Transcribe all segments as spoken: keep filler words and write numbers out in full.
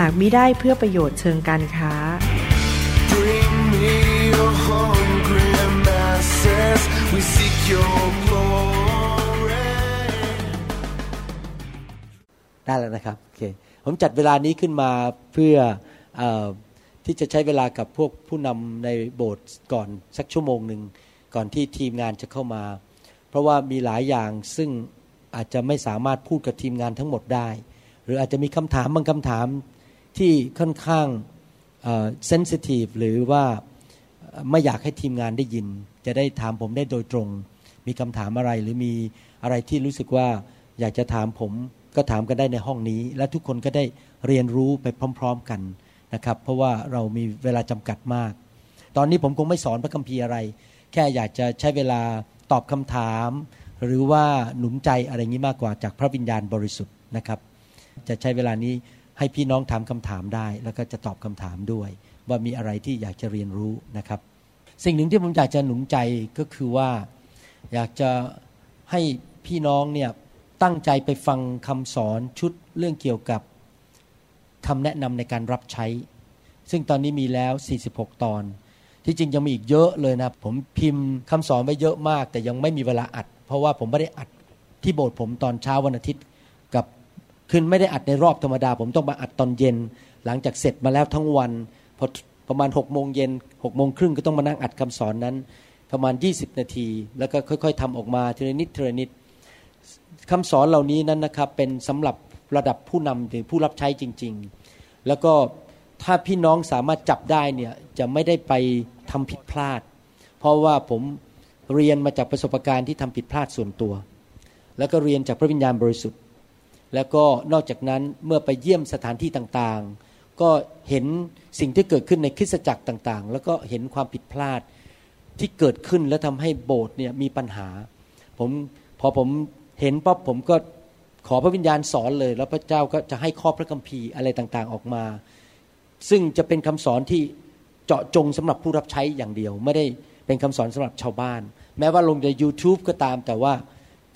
หากมิได้เพื่อประโยชน์เชิงการค้าได้แล้วนะครับโอเคผมจัดเวลานี้ขึ้นมาเพื่อเอ่อที่จะใช้เวลากับพวกผู้นำในโบสถ์ก่อนสักชั่วโมงนึงก่อนที่ทีมงานจะเข้ามาเพราะว่ามีหลายอย่างซึ่งอาจจะไม่สามารถพูดกับทีมงานทั้งหมดได้หรืออาจจะมีคำถามบางคำถามที่ค่อนข้างเอ่อเซนซิทีฟหรือว่าไม่อยากให้ทีมงานได้ยินจะได้ถามผมได้โดยตรงมีคำถามอะไรหรือมีอะไรที่รู้สึกว่าอยากจะถามผมก็ถามกันได้ในห้องนี้และทุกคนก็ได้เรียนรู้ไปพร้อมๆกันนะครับเพราะว่าเรามีเวลาจำกัดมากตอนนี้ผมคงไม่สอนพระคัมภีร์อะไรแค่อยากจะใช้เวลาตอบคำถามหรือว่าหนุนใจอะไรงี้มากกว่าจากพระวิญญาณบริสุทธิ์นะครับจะใช้เวลานี้ให้พี่น้องถามคำถามได้แล้วก็จะตอบคำถามด้วยว่ามีอะไรที่อยากจะเรียนรู้นะครับสิ่งหนึ่งที่ผมอยากจะหนุนใจก็คือว่าอยากจะให้พี่น้องเนี่ยตั้งใจไปฟังคำสอนชุดเรื่องเกี่ยวกับคำแนะนำในการรับใช้ซึ่งตอนนี้มีแล้วสี่สิบหกตอนที่จริงยังมีอีกเยอะเลยนะผมพิมพ์คำสอนไว้เยอะมากแต่ยังไม่มีเวลาอัดเพราะว่าผมไม่ได้อัดที่โบสถ์ผมตอนเช้าวันอาทิตย์กับคืนไม่ได้อัดในรอบธรรมดาผมต้องมาอัดตอนเย็นหลังจากเสร็จมาแล้วทั้งวันพอประมาณ หกโมง เย็น หกโมง ครึ่งก็ต้องมานั่งอัดคำสอนนั้นประมาณยี่สิบนาทีแล้วก็ค่อยๆทำออกมาทีละนิดทีละนิดคำสอนเหล่านี้นั้นนะครับเป็นสำหรับระดับผู้นำหรือผู้รับใช้จริงๆแล้วก็ถ้าพี่น้องสามารถจับได้เนี่ยจะไม่ได้ไปทำผิดพลาดเพราะว่าผมเรียนมาจากประสบการณ์ที่ทำผิดพลาดส่วนตัวแล้วก็เรียนจากพระวิญญาณบริสุทธิ์แล้วก็นอกจากนั้นเมื่อไปเยี่ยมสถานที่ต่างๆก็เห็นสิ่งที่เกิดขึ้นในคริสตจักรต่างๆแล้วก็เห็นความผิดพลาดที่เกิดขึ้นและทำให้โบสถ์เนี่ยมีปัญหาผมพอผมเห็นป๊อบผมก็ขอพระวิญญาณสอนเลยแล้วพระเจ้าก็จะให้ข้อพระคัมภีร์อะไรต่างๆออกมาซึ่งจะเป็นคำสอนที่เจาะจงสำหรับผู้รับใช้อย่างเดียวไม่ได้เป็นคำสอนสำหรับชาวบ้านแม้ว่าลงใน YouTube ก็ตามแต่ว่า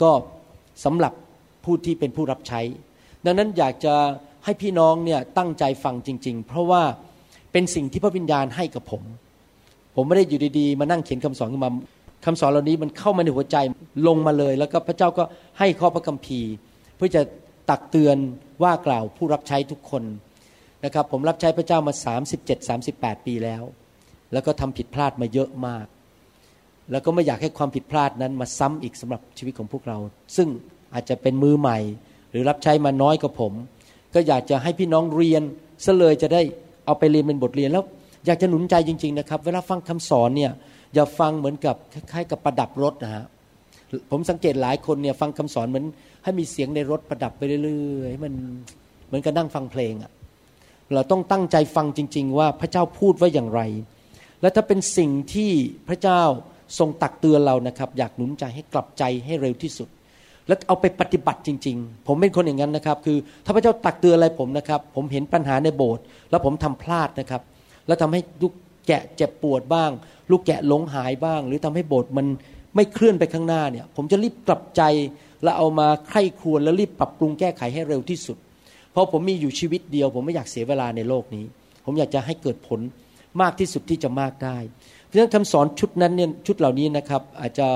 ก็สำหรับผู้ที่เป็นผู้รับใช้ดังนั้นอยากจะให้พี่น้องเนี่ยตั้งใจฟังจริงๆเพราะว่าเป็นสิ่งที่พระวิญญาณให้กับผมผมไม่ได้อยู่ดีๆมานั่งเขียนคำสอนขึ้นมาคำสอนเหล่านี้มันเข้ามาในหัวใจลงมาเลยแล้วก็พระเจ้าก็ให้ข้อพระคัมภีร์เพื่อจะตักเตือนว่ากล่าวผู้รับใช้ทุกคนนะครับผมรับใช้พระเจ้ามาสามสิบเจ็ด สามสิบแปดปีแล้วแล้วก็ทำผิดพลาดมาเยอะมากแล้วก็ไม่อยากให้ความผิดพลาดนั้นมาซ้ำอีกสำหรับชีวิตของพวกเราซึ่งอาจจะเป็นมือใหม่หรือรับใช้มาน้อยกว่าผมก็อยากจะให้พี่น้องเรียนซะเลยจะได้เอาไปเรียนเป็นบทเรียนแล้วอยากจะหนุนใจจริงๆนะครับเวลาฟังคำสอนเนี่ยอย่าฟังเหมือนกับคล้ายๆกับประดับรถนะฮะผมสังเกตหลายคนเนี่ยฟังคำสอนเหมือนให้มีเสียงในรถประดับไปเรื่อยๆมันเหมือนกับนั่งฟังเพลงอ่ะเราต้องตั้งใจฟังจริงๆว่าพระเจ้าพูดว่าอย่างไรและถ้าเป็นสิ่งที่พระเจ้าทรงตักเตือนเรานะครับอยากหนุนใจให้กลับใจให้เร็วที่สุดและเอาไปปฏิบัติจริงๆผมเป็นคนอย่างนั้นนะครับคือถ้าพระเจ้าตักเตือนอะไรผมนะครับผมเห็นปัญหาในโบสถ์แล้วผมทำพลาดนะครับแล้วทำให้ลูกแกะเจ็บปวดบ้างลูกแกะหลงหายบ้างหรือทำให้โบสถ์มันไม่เคลื่อนไปข้างหน้าเนี่ยผมจะรีบกลับใจและเอามาไข้ครวญและรีบปรับปรุงแก้ไขให้เร็วที่สุดเพราะผมมีอยู่ชีวิตเดียวผมไม่อยากเสียเวลาในโลกนี้ผมอยากจะให้เกิดผลมากที่สุดที่จะมากได้เพราะฉะนั้นคำสอนชุดนั้นเนี่ยชุดเหล่านี้นะครับอาจจะ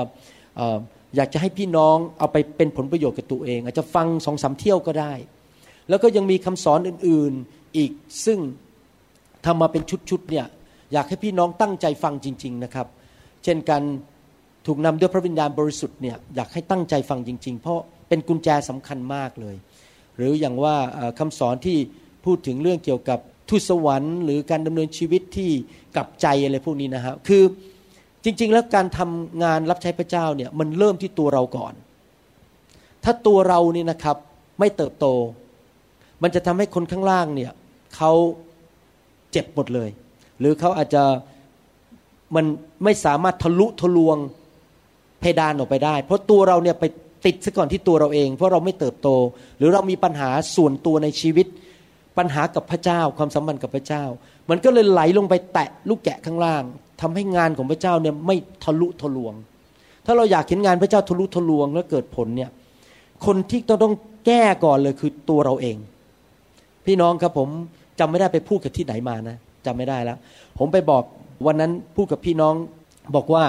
เอ่ออยากจะให้พี่น้องเอาไปเป็นผลประโยชน์กับตัวเองอาจจะฟัง สองสาม เที่ยวก็ได้แล้วก็ยังมีคำสอนอื่นๆอีกซึ่งทำมาเป็นชุดๆเนี่ยอยากให้พี่น้องตั้งใจฟังจริงๆนะครับเช่นกันถูกนำด้วยพระวิญญาณบริสุทธิ์เนี่ยอยากให้ตั้งใจฟังจริงๆเพราะเป็นกุญแจสำคัญมากเลยหรืออย่างว่าคำสอนที่พูดถึงเรื่องเกี่ยวกับทูตสวรรค์หรือการดำเนินชีวิตที่กลับใจอะไรพวกนี้นะครับคือจริงๆแล้วการทำงานรับใช้พระเจ้าเนี่ยมันเริ่มที่ตัวเราก่อนถ้าตัวเรานี่นะครับไม่เติบโตมันจะทำให้คนข้างล่างเนี่ย เขาเจ็บหมดเลยหรือเขาอาจจะมันไม่สามารถทะลุทะลวงเพดานออกไปได้เพราะตัวเราเนี่ยไปติดซะก่อนที่ตัวเราเองเพราะเราไม่เติบโตหรือเรามีปัญหาส่วนตัวในชีวิตปัญหากับพระเจ้าความสัมพันธ์กับพระเจ้ามันก็เลยไหลลงไปแตะลูกแกะข้างล่างทำให้งานของพระเจ้าเนี่ยไม่ทะลุทะลวงถ้าเราอยากเห็นงานพระเจ้าทะลุทะลวงและเกิดผลเนี่ยคนที่ต้องแก้ก่อนเลยคือตัวเราเองพี่น้องครับผมจำไม่ได้ไปพูดกับที่ไหนมานะจำไม่ได้แล้วผมไปบอกวันนั้นพูดกับพี่น้องบอกว่า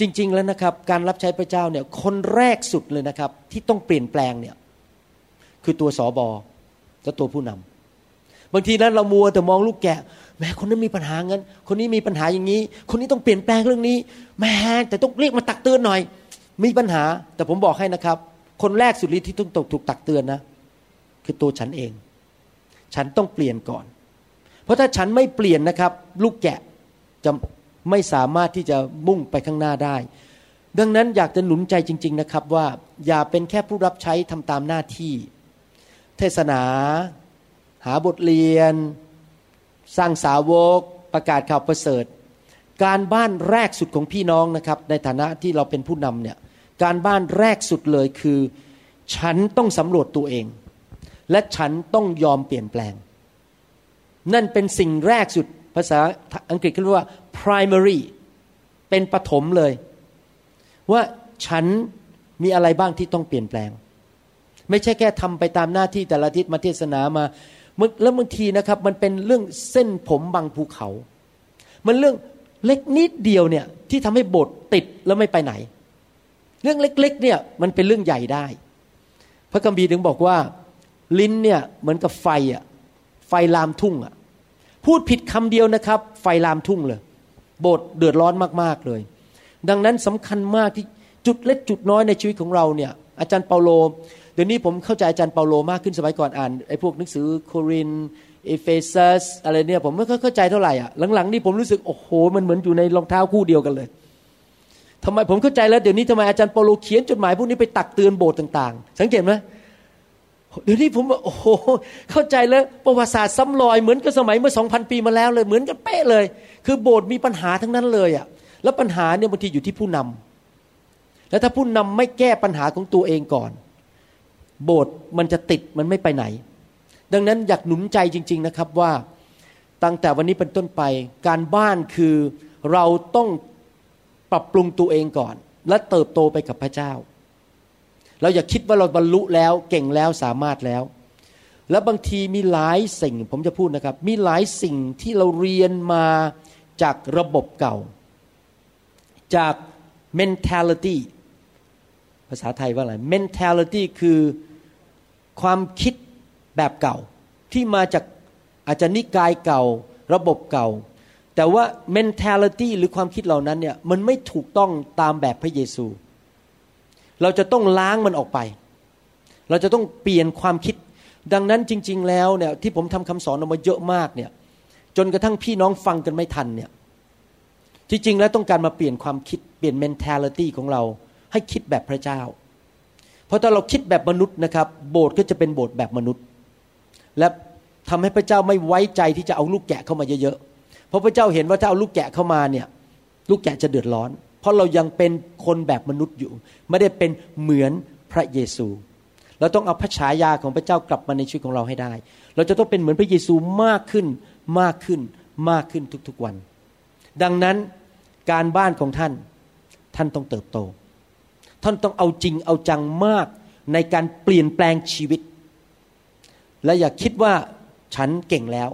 จริงๆแล้วนะครับการรับใช้พระเจ้าเนี่ยคนแรกสุดเลยนะครับที่ต้องเปลี่ยนแปลงเนี่ยคือตัวสบและตัวผู้นำบางทีนั้นเรามัวแต่มองลูกแกะแม่คนนั้นมีปัญหางั้นคนนี้มีปัญหาอย่างนี้คนนี้ต้องเปลี่ยนแปลงเรื่องนี้แม่แต่ต้องเรียกมาตักเตือนหน่อยมีปัญหาแต่ผมบอกให้นะครับคนแรกสุดฤทธิ์ที่ต้องตกถูกตักเตือนนะคือตัวฉันเองฉันต้องเปลี่ยนก่อนเพราะถ้าฉันไม่เปลี่ยนนะครับลูกแกะจะไม่สามารถที่จะมุ่งไปข้างหน้าได้ดังนั้นอยากจะหนุนใจจริงๆนะครับว่าอย่าเป็นแค่ผู้รับใช้ทำตามหน้าที่เทศนาหาบทเรียนสร้างสาวกประกาศข่าวประเสริฐการบ้านแรกสุดของพี่น้องนะครับในฐานะที่เราเป็นผู้นำเนี่ยการบ้านแรกสุดเลยคือฉันต้องสำรวจตัวเองและฉันต้องยอมเปลี่ยนแปลงนั่นเป็นสิ่งแรกสุดภาษาอังกฤษเขาเรียกว่า primary เป็นปฐมเลยว่าฉันมีอะไรบ้างที่ต้องเปลี่ยนแปลงไม่ใช่แค่ทำไปตามหน้าที่แต่ละทิศมาเทศนามาแล้วบางทีนะครับมันเป็นเรื่องเส้นผมบางภูเขามันเรื่องเล็กนิดเดียวเนี่ยที่ทำให้โบสถ์ติดแล้วไม่ไปไหนเรื่องเล็กๆเนี่ยมันเป็นเรื่องใหญ่ได้พระคัมภีร์ถึงบอกว่าลิ้นเนี่ยเหมือนกับไฟอ่ะไฟลามทุ่งอ่ะพูดผิดคำเดียวนะครับไฟลามทุ่งเลยโบสถ์เดือดร้อนมากๆเลยดังนั้นสำคัญมากที่จุดเล็กจุดน้อยในชีวิตของเราเนี่ยอาจารย์เปาโลเดี๋ยวนี้ผมเข้าใจอาจารย์เปาโลมากขึ้นสมัยก่อนอ่านไอ้พวกหนังสือโครินธ์เอเฟซัสอะไรเนี่ยผมไม่ค่อยเข้าใจเท่าไหร่อ่ะหลังๆนี่ผมรู้สึกโอ้โหมันเหมือนอยู่ในรองเท้าคู่เดียวกันเลยทำไมผมเข้าใจแล้วเดี๋ยวนี้ทำไมอาจารย์เปาโลเขียนจดหมายพวกนี้ไปตักเตือนโบสถ์ต่างๆสังเกตไหมเดี๋ยวนี้ผมโอ้โหเข้าใจแล้วประวัติศาสตร์ซ้ำรอยเหมือนกับสมัยเมื่อ สองพัน ปีมาแล้วเลยเหมือนกันเป๊ะเลยคือโบสถ์มีปัญหาทั้งนั้นเลยอ่ะแล้วปัญหาเนี่ยบางทีอยู่ที่ผู้นำแล้วถ้าผู้นำไม่แก้ปัญหาของตัวเองก่อนโบสถ์มันจะติดมันไม่ไปไหนดังนั้นอยากหนุนใจจริงๆนะครับว่าตั้งแต่วันนี้เป็นต้นไปการบ้านคือเราต้องปรับปรุงตัวเองก่อนและเติบโตไปกับพระเจ้าเราอย่าคิดว่าเราบรรลุแล้วเก่งแล้วสามารถแล้วและบางทีมีหลายสิ่งผมจะพูดนะครับมีหลายสิ่งที่เราเรียนมาจากระบบเก่าจาก mentality ภาษาไทยว่าอะไร mentality คือความคิดแบบเก่าที่มาจากอาจจะนิกายเก่าระบบเก่าแต่ว่า mentality หรือความคิดเหล่านั้นเนี่ยมันไม่ถูกต้องตามแบบพระเยซูเราจะต้องล้างมันออกไปเราจะต้องเปลี่ยนความคิดดังนั้นจริงๆแล้วเนี่ยที่ผมทำคำสอนออกมาเยอะมากเนี่ยจนกระทั่งพี่น้องฟังกันไม่ทันเนี่ยที่จริงแล้วต้องการมาเปลี่ยนความคิดเปลี่ยน mentality ของเราให้คิดแบบพระเจ้าเพราะถ้าเราคิดแบบมนุษย์นะครับโบสถ์ก็จะเป็นโบสถ์แบบมนุษย์และทำให้พระเจ้าไม่ไว้ใจที่จะเอาลูกแกะเข้ามาเยอะๆเพราะพระเจ้าเห็นว่าถ้าเอาลูกแกะเข้ามาเนี่ยลูกแกะจะเดือดร้อนเพราะเรายังเป็นคนแบบมนุษย์อยู่ไม่ได้เป็นเหมือนพระเยซูเราต้องเอาพระฉายาของพระเจ้ากลับมาในชีวิตของเราให้ได้เราจะต้องเป็นเหมือนพระเยซูมากขึ้นมากขึ้นมากขึ้นทุกๆวันดังนั้นการบ้านของท่านท่านต้องเติบโตท่านต้องเอาจริงเอาจังมากในการเปลี่ยนแปลงชีวิตและอย่าคิดว่าฉันเก่งแล้ว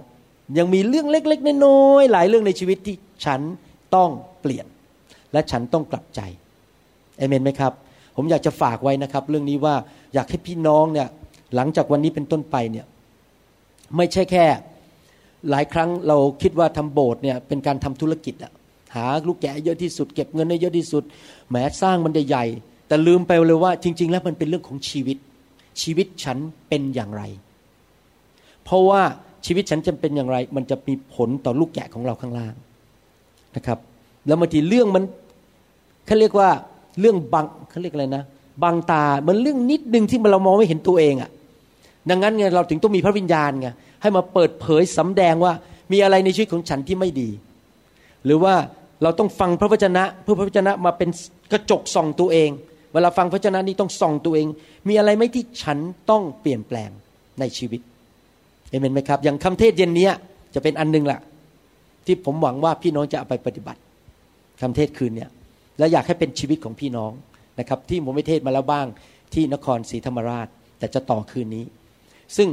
ยังมีเรื่องเล็กๆน้อยๆหลายเรื่องในชีวิตที่ฉันต้องเปลี่ยนและฉันต้องกลับใจเอเมนไหมครับผมอยากจะฝากไว้นะครับเรื่องนี้ว่าอยากให้พี่น้องเนี่ยหลังจากวันนี้เป็นต้นไปเนี่ยไม่ใช่แค่หลายครั้งเราคิดว่าทำโบสถ์เนี่ยเป็นการทำธุรกิจอะหาลูกแกะเยอะที่สุดเก็บเงินได้เยอะที่สุดแหมสร้างมันใหญ่ๆแต่ลืมไปเลยว่าจริงๆแล้วมันเป็นเรื่องของชีวิตชีวิตฉันเป็นอย่างไรเพราะว่าชีวิตฉันจะเป็นอย่างไรมันจะมีผลต่อลูกแกะของเราข้างล่างนะครับแล้วบางทีเรื่องมันเขาเรียกว่าเรื่องบังเขาเรียกอะไรนะบังตามันเรื่องนิดนึงที่เรามองไม่เห็นตัวเองอ่ะ ดังนั้นไงเราถึงต้องมีพระวิญญาณไงให้มาเปิดเผยสำแดงว่ามีอะไรในชีวิตของฉันที่ไม่ดีหรือว่าเราต้องฟังพระวจนะเพื่อพระวจนะมาเป็นกระจกส่องตัวเองเวลาฟังพระวจนะนี้ต้องส่องตัวเองมีอะไรไหมที่ฉันต้องเปลี่ยนแปลงในชีวิตเอเมนไหมครับอย่างคำเทศเย็นนี้จะเป็นอันนึงล่ะที่ผมหวังว่าพี่น้องจะเอาไปปฏิบัติคำเทศคืนเนี่ยและอยากให้เป็นชีวิตของพี่น้องนะครับที่ผมไปเทศมาแล้วบ้างที่นครศรีธรรมราชแต่จะต่อคืนนี้ซึ่ง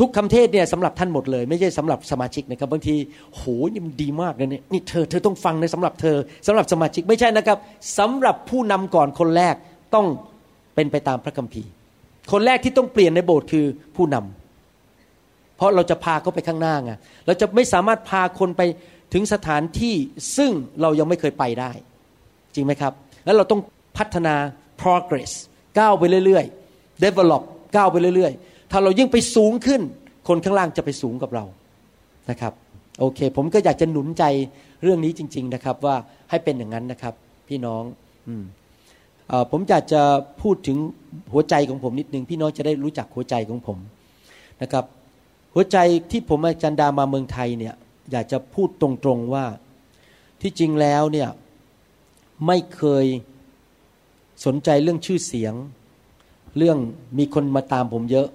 ทุกคำเทศเนี่ยสำหรับท่านหมดเลยไม่ใช่สำหรับสมาชิกนะครับบางทีโหนี่มันดีมากเลยเนี่ยนี่เธอเธอต้องฟังนะสำหรับเธอสำหรับสมาชิกไม่ใช่นะครับสำหรับผู้นำก่อนคนแรกต้องเป็นไปตามพระคัมภีร์คนแรกที่ต้องเปลี่ยนในโบสถ์คือผู้นำเพราะเราจะพาเขาไปข้างหน้าไงเราจะไม่สามารถพาคนไปถึงสถานที่ซึ่งเรายังไม่เคยไปได้จริงไหมครับแล้วเราต้องพัฒนา progress ก้าวไปเรื่อยๆ develop ก้าวไปเรื่อยๆถ้าเรายิ่งไปสูงขึ้นคนข้างล่างจะไปสูงกับเรานะครับโอเคผมก็อยากจะหนุนใจเรื่องนี้จริงๆนะครับว่าให้เป็นอย่างนั้นนะครับพี่น้องอืมเอ่อผมอยากจะพูดถึงหัวใจของผมนิดนึงพี่น้องจะได้รู้จักหัวใจของผมนะครับหัวใจที่ผมอาจารย์ดามาเมืองไทยเนี่ยอยากจะพูดตรงๆว่าที่จริงแล้วเนี่ยไม่เคยสนใจเรื่องชื่อเสียงเรื่องมีคนมาตามผมเยอะ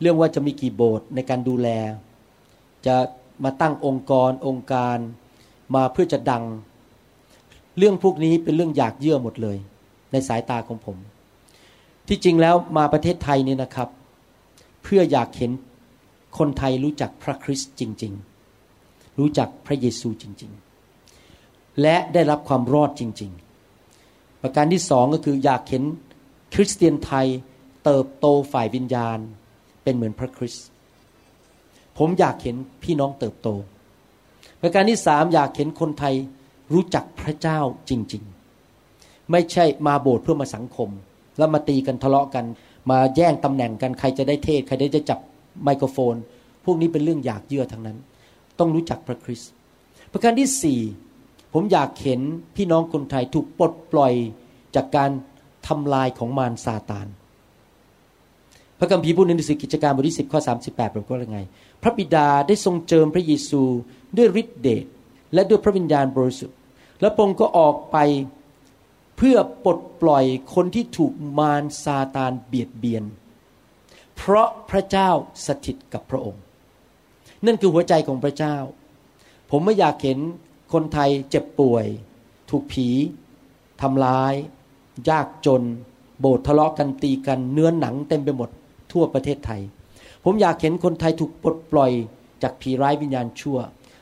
เรื่องว่าจะมีกี่โบสถ์ในการดูแลจะมาตั้งองค์กรองค์การมาเพื่อจะดังเรื่องพวกนี้เป็นเรื่องอยากเยื่อหมดเลยในสายตาของผมที่จริงแล้วมาประเทศไทยนี่นะครับเพื่ออยากเห็นคนไทยรู้จักพระคริสต์จริงๆรู้จักพระเยซูจริงๆและได้รับความรอดจริงๆประการที่สองก็คืออยากเห็นคริสเตียนไทยเติบโตฝ่ายวิญญาณเป็นเหมือนพระคริสต์ผมอยากเห็นพี่น้องเติบโตประการที่สามอยากเห็นคนไทยรู้จักพระเจ้าจริงๆไม่ใช่มาโบสถ์เพื่อมาสังคมแล้วมาตีกันทะเลาะกันมาแย่งตำแหน่งกันใครจะได้เทศใครจะจับไมโครโฟนพวกนี้เป็นเรื่องอยากเยื่อทั้งนั้นต้องรู้จักพระคริสต์ประการที่สี่ผมอยากเห็นพี่น้องคนไทยถูกปลดปล่อยจากการทำลายของมารซาตานพระคัมภีร์พูดในหนังสือกิจการบทที่สิบข้อสามสิบแปดบอกว่าไงพระบิดาได้ทรงเจิมพระเยซูด้วยฤทธิ์เดชและด้วยพระวิญญาณบริสุทธิ์และพระองค์ก็ออกไปเพื่อปลดปล่อยคนที่ถูกมารซาตานเบียดเบียนเพราะพระเจ้าสถิตกับพระองค์นั่นคือหัวใจของพระเจ้าผมไม่อยากเห็นคนไทยเจ็บป่วยถูกผีทำร้ายยากจนโบสถ์ทะเลาะกันตีกันเนื้อหนังเต็มไปหมดทั่วประเทศไทยผมอยากเห็นคนไทยถูกปลดปล่อยจากผีร้ายวิญญาณชั่ว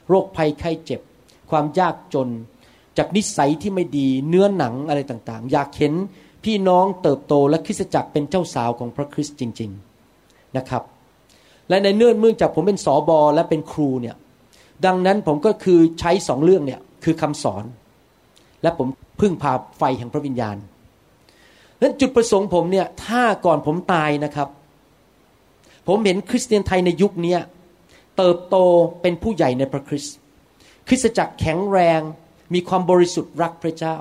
โรคภัยไข้เจ็บความยากจนจากนิสัยที่ไม่ดีเนื้อหนังอะไรต่างๆอยากเห็นพี่น้องเติบโตและคริสตจักรเป็นเจ้าสาวของพระคริสต์จริงๆนะครับและในเนื่องเมื่อจากผมเป็นสบและเป็นครูเนี่ยดังนั้นผมก็คือใช้สองเรื่องเนี่ยคือคำสอนและผมพึ่งพาไฟแห่งพระวิญญาณนั้นจุดประสงค์ผมเนี่ยถ้าก่อนผมตายนะครับผมเห็นคริสเตียนไทยในยุคนี้เติบโตเป็นผู้ใหญ่ในพระคริสต์คริสตจักรแข็งแรงมีความบริสุทธิ์รักพระเจ้า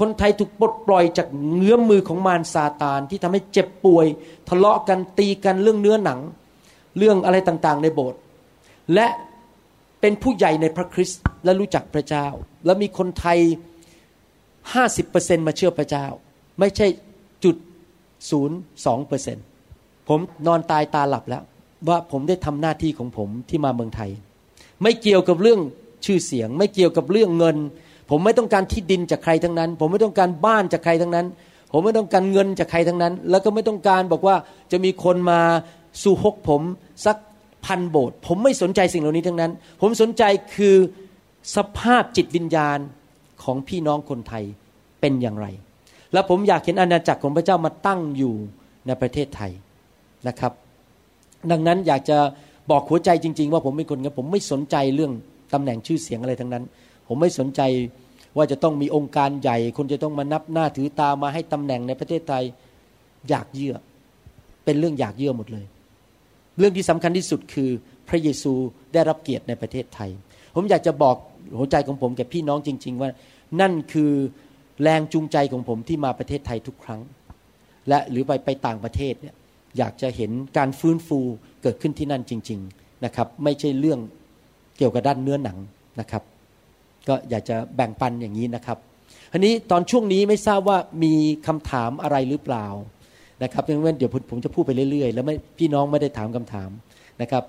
คนไทยถูกปลดปล่อยจากเงื้อมมือของมารซาตานที่ทำให้เจ็บป่วยทะเลาะกันตีกันเรื่องเนื้อหนังเรื่องอะไรต่างๆในโบสถ์และเป็นผู้ใหญ่ในพระคริสต์และรู้จักพระเจ้าและมีคนไทย ห้าสิบเปอร์เซ็นต์ มาเชื่อพระเจ้าไม่ใช่จุด ศูนย์จุดสองเปอร์เซ็นต์ผมนอนตายตาหลับแล้วว่าผมได้ทำหน้าที่ของผมที่มาเมืองไทยไม่เกี่ยวกับเรื่องชื่อเสียงไม่เกี่ยวกับเรื่องเงินผมไม่ต้องการที่ดินจากใครทั้งนั้นผมไม่ต้องการบ้านจากใครทั้งนั้นผมไม่ต้องการเงินจากใครทั้งนั้นแล้วก็ไม่ต้องการบอกว่าจะมีคนมาสู่ฮกผมสักพันโบสถ์ผมไม่สนใจสิ่งเหล่านี้ทั้งนั้นผมสนใจคือสภาพจิตวิญญาณของพี่น้องคนไทยเป็นอย่างไรและผมอยากเห็นอาณาจักรของพระเจ้ามาตั้งอยู่ในประเทศไทยนะครับดังนั้นอยากจะบอกหัวใจจริงๆว่าผมเป็นคนงั้นผมไม่สนใจเรื่องตำแหน่งชื่อเสียงอะไรทั้งนั้นผมไม่สนใจว่าจะต้องมีองค์การใหญ่คนจะต้องมานับหน้าถือตามาให้ตำแหน่งในประเทศไทยอยากเยื่อเป็นเรื่องอยากเยื่อหมดเลยเรื่องที่สำคัญที่สุดคือพระเยซูได้รับเกียรติในประเทศไทยผมอยากจะบอกหัวใจของผมแก่พี่น้องจริงๆว่านั่นคือแรงจูงใจของผมที่มาประเทศไทยทุกครั้งและหรือไปไปต่างประเทศเนี่ย อยากจะเห็นการฟื้นฟูเกิดขึ้นที่นั่นจริงๆนะครับไม่ใช่เรื่องเกี่ยวกับด้านเนื้อหนังนะครับก็อยากจะแบ่งปันอย่างนี้นะครับทีนี้ตอนช่วงนี้ไม่ทราบว่ามีคำถามอะไรหรือเปล่านะครับเพราะงั้นเดี๋ยวผมจะพูดไปเรื่อยๆแล้วไม่พี่น้องไม่ได้ถามคำถามนะครับ